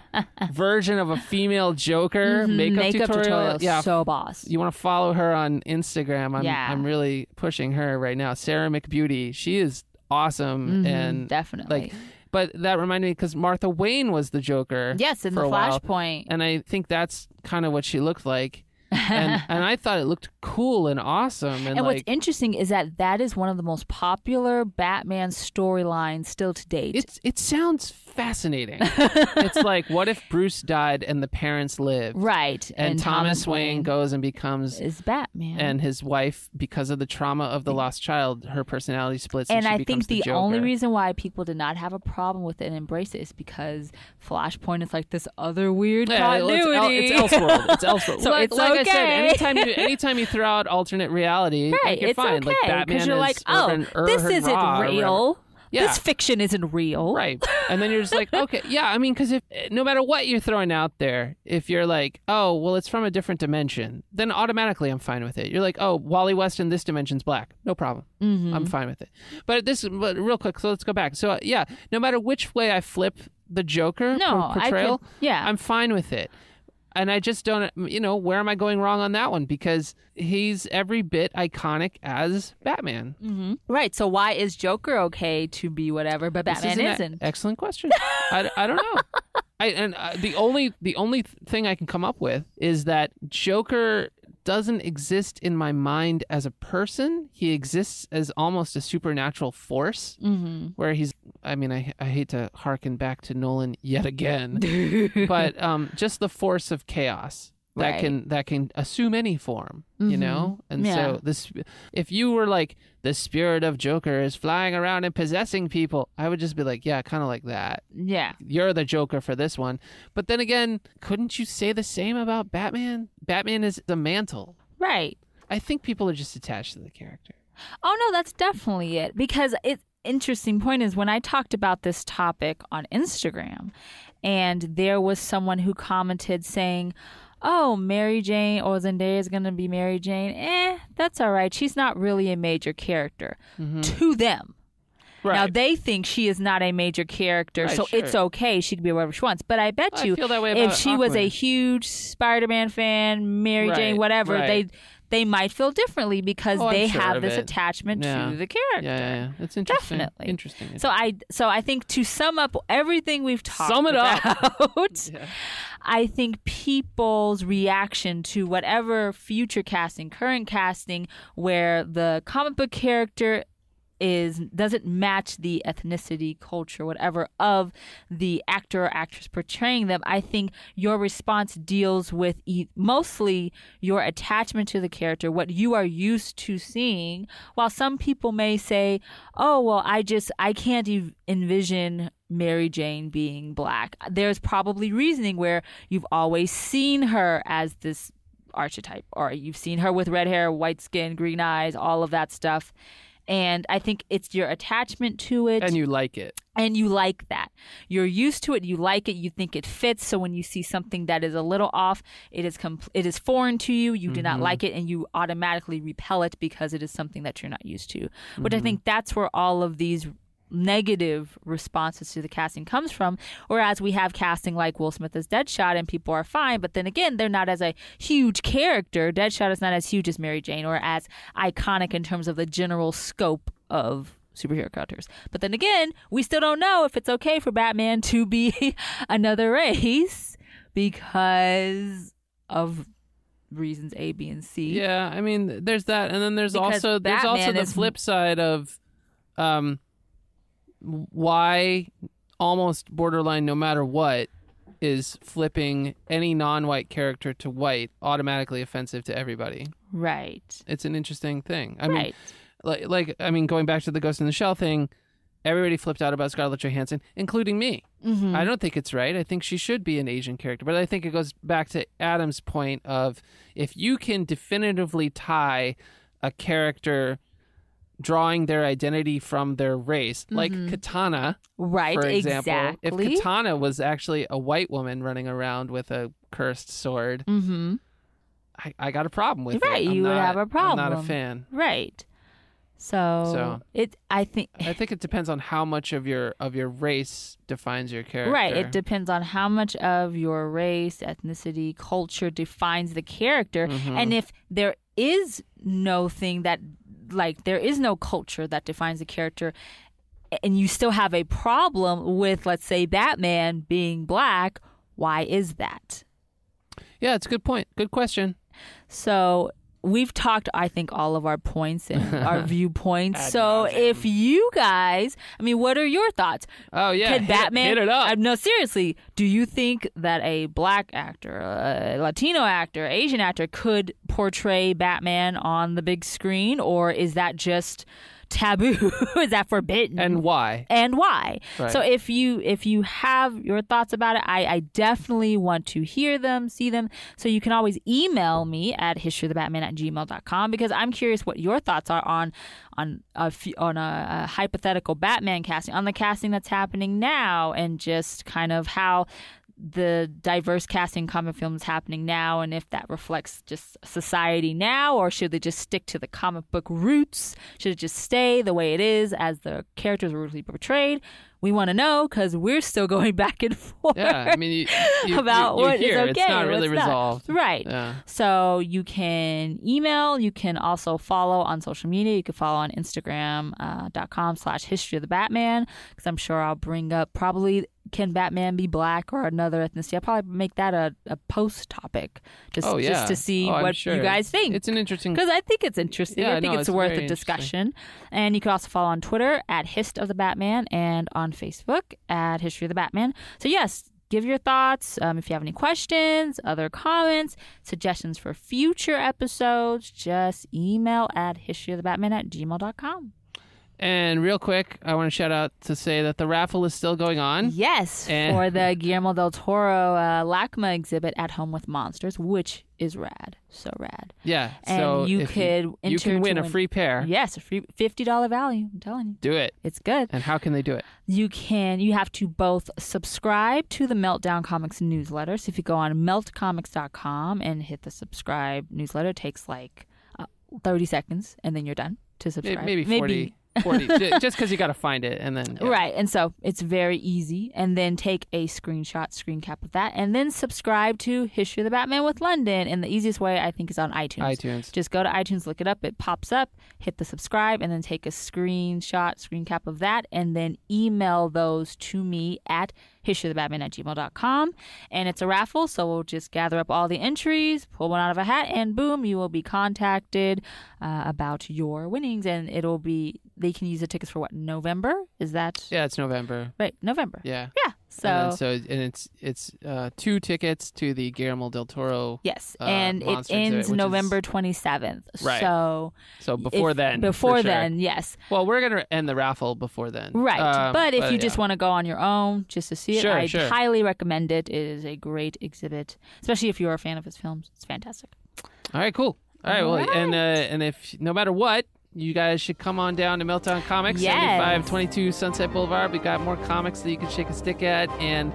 version of a female Joker makeup tutorial. Yeah, so boss. You want to follow her on Instagram? I'm really pushing her right now. Sarah McBeauty, she is awesome and definitely. But that reminded me, because Martha Wayne was the Joker. Yes, in the Flashpoint, and I think that's kind of what she looked like. and I thought it looked cool and awesome. And what's interesting is that is one of the most popular Batman storylines still to date. It sounds fascinating. It's like, what if Bruce died and the parents lived? Right. And Thomas Wayne goes and becomes Batman. And his wife, because of the trauma of the lost child, her personality splits. And I think the only reason why people did not have a problem with it and embrace it is because Flashpoint is like this other weird continuity. It's Elseworld. So like I said, anytime you throw out alternate reality, right, like, you're fine. Okay. Like Batman, you're like, oh, this isn't real. Yeah. This fiction isn't real. Right. And then you're just like, okay, yeah, I mean, because if no matter what you're throwing out there, if you're like, oh, well, it's from a different dimension, then automatically I'm fine with it. You're like, oh, Wally West in this dimension's black. No problem. I'm fine with it. But real quick, so let's go back. So yeah, no matter which way I flip the Joker portrayal, I'm fine with it. And I just don't, where am I going wrong on that one? Because he's every bit iconic as Batman. Right. So why is Joker okay to be whatever, but Batman isn't? Excellent question. I don't know. The only thing I can come up with is that Joker doesn't exist in my mind as a person. He exists as almost a supernatural force where he's, I hate to harken back to Nolan yet again, but just the force of chaos that can assume any form, And so this, if you were like, the spirit of Joker is flying around and possessing people, I would just be like, yeah, kind of like that. Yeah. You're the Joker for this one. But then again, couldn't you say the same about Batman? Batman is the mantle. Right. I think people are just attached to the character. Oh, no, that's definitely it. Because it's interesting point is when I talked about this topic on Instagram, and there was someone who commented saying, oh, Mary Jane or Zendaya is going to be Mary Jane. That's all right. She's not really a major character to them. Right. Now, they think she is not a major character, it's okay. She can be whatever she wants. But I bet you, if she was a huge Spider-Man fan, Mary Jane, whatever, they might feel differently because they have this attachment to the character. Yeah, that's interesting. Definitely. Interesting. So I think to sum up everything we've talked about, I think people's reaction to whatever future casting, current casting, where the comic book character doesn't match the ethnicity, culture, whatever of the actor or actress portraying them. I think your response deals with mostly your attachment to the character, what you are used to seeing. While some people may say, "Oh, well, I can't envision Mary Jane being black." There's probably reasoning where you've always seen her as this archetype, or you've seen her with red hair, white skin, green eyes, all of that stuff. And I think it's your attachment to it. And you like it. And you like that. You're used to it. You like it. You think it fits. So when you see something that is a little off, it is foreign to you. You do not like it. And you automatically repel it because it is something that you're not used to. Which I think that's where all of these negative responses to the casting comes from. Whereas we have casting like Will Smith as Deadshot and people are fine, but then again, they're not as a huge character. Deadshot is not as huge as Mary Jane or as iconic in terms of the general scope of superhero characters. But then again, we still don't know if it's okay for Batman to be another race because of reasons A, B, and C. Yeah, I mean, there's that. And then there's also the flip side of why almost borderline no matter what is flipping any non-white character to white automatically offensive to everybody. Right. It's an interesting thing. I mean, like, going back to the Ghost in the Shell thing, everybody flipped out about Scarlett Johansson, including me. Mm-hmm. I don't think it's right. I think she should be an Asian character. But I think it goes back to Adam's point of if you can definitively tie a character drawing their identity from their race, like Katana, right? For example, exactly. If Katana was actually a white woman running around with a cursed sword, I got a problem with it. Right, you would have a problem. I'm not a fan. Right. So it, I think it depends on how much of your race defines your character. Right. It depends on how much of your race, ethnicity, culture defines the character. Mm-hmm. And if there is no thing that, like, there is no culture that defines the character, and you still have a problem with, let's say, Batman being black, why is that? Yeah, it's a good point. Good question. So we've talked, I think, all of our points and our viewpoints. So if you guys, I mean, what are your thoughts? Oh, yeah. Could Batman, hit it up. No, seriously. Do you think that a black actor, a Latino actor, Asian actor could portray Batman on the big screen? Or is that just taboo? Is that forbidden? And why? Right. So if you have your thoughts about it, I definitely want to hear them, see them. So you can always email me at historyofthebatman@gmail.com because I'm curious what your thoughts are on a hypothetical Batman casting, on the casting that's happening now, and just kind of how the diverse casting comic film is happening now, and if that reflects just society now, or should they just stick to the comic book roots? Should it just stay the way it is as the characters are usually portrayed? We want to know because we're still going back and forth. Yeah, I mean, you, about you, what hear. Is okay. It's not really resolved. Right. Yeah. So you can email. You can also follow on social media. You can follow on Instagram.com/historyofthebatman because I'm sure I'll bring up probably can Batman be black or another ethnicity. I'll probably make that a post topic just to see what you guys think. It's an interesting because I think it's interesting. Yeah, I think it's worth a discussion. And you can also follow on Twitter at @HistOfTheBatman and on Facebook at History of the Batman. So yes, give your thoughts. If you have any questions, other comments, suggestions for future episodes, just email at historyofthebatman@gmail.com. And real quick, I want to shout out to say that the raffle is still going on. Yes, for the Guillermo del Toro LACMA exhibit At Home with Monsters, which is rad. So rad. Yeah. And so you could enter. You can win a free pair. Yes, a free $50 value. I'm telling you. Do it. It's good. And how can they do it? You have to both subscribe to the Meltdown Comics newsletter. So if you go on meltcomics.com and hit the subscribe newsletter, it takes like 30 seconds and then you're done to subscribe. Maybe 40. 40, just because you got to find it and then yeah. Right, and so it's very easy, and then take a screen cap of that, and then subscribe to History of the Batman with Londyn. And the easiest way, I think, is on iTunes. Just go to iTunes, look it up, it pops up, hit the subscribe, and then take a screen cap of that, and then email those to me at historyofthebatman@gmail.com. And it's a raffle, so we'll just gather up all the entries, pull one out of a hat, and boom, you will be contacted about your winnings. And it'll be, they can use the tickets for what, November? Is that? Yeah, it's November. Right, November. Yeah. So and it's 2 tickets to the Guillermo del Toro. Yes, and it ends November 27th. Right. So before then, yes. Well, we're gonna end the raffle before then. Right, but if you just want to go on your own just to see it, I highly recommend it. It is a great exhibit, especially if you're a fan of his films. It's fantastic. All right, cool. All right. Well, and if no matter what. You guys should come on down to Meltdown Comics, 7522 Sunset Boulevard. We've got more comics that you can shake a stick at, and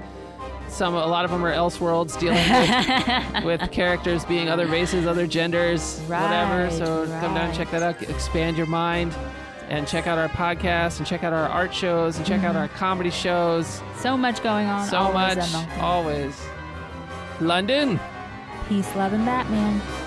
a lot of them are Elseworlds dealing with characters being other races, other genders, whatever. So come down and check that out. Expand your mind. And check out our podcast, and check out our art shows, and check out our comedy shows. So much going on. So much. Always. Londyn. Peace, love, and Batman.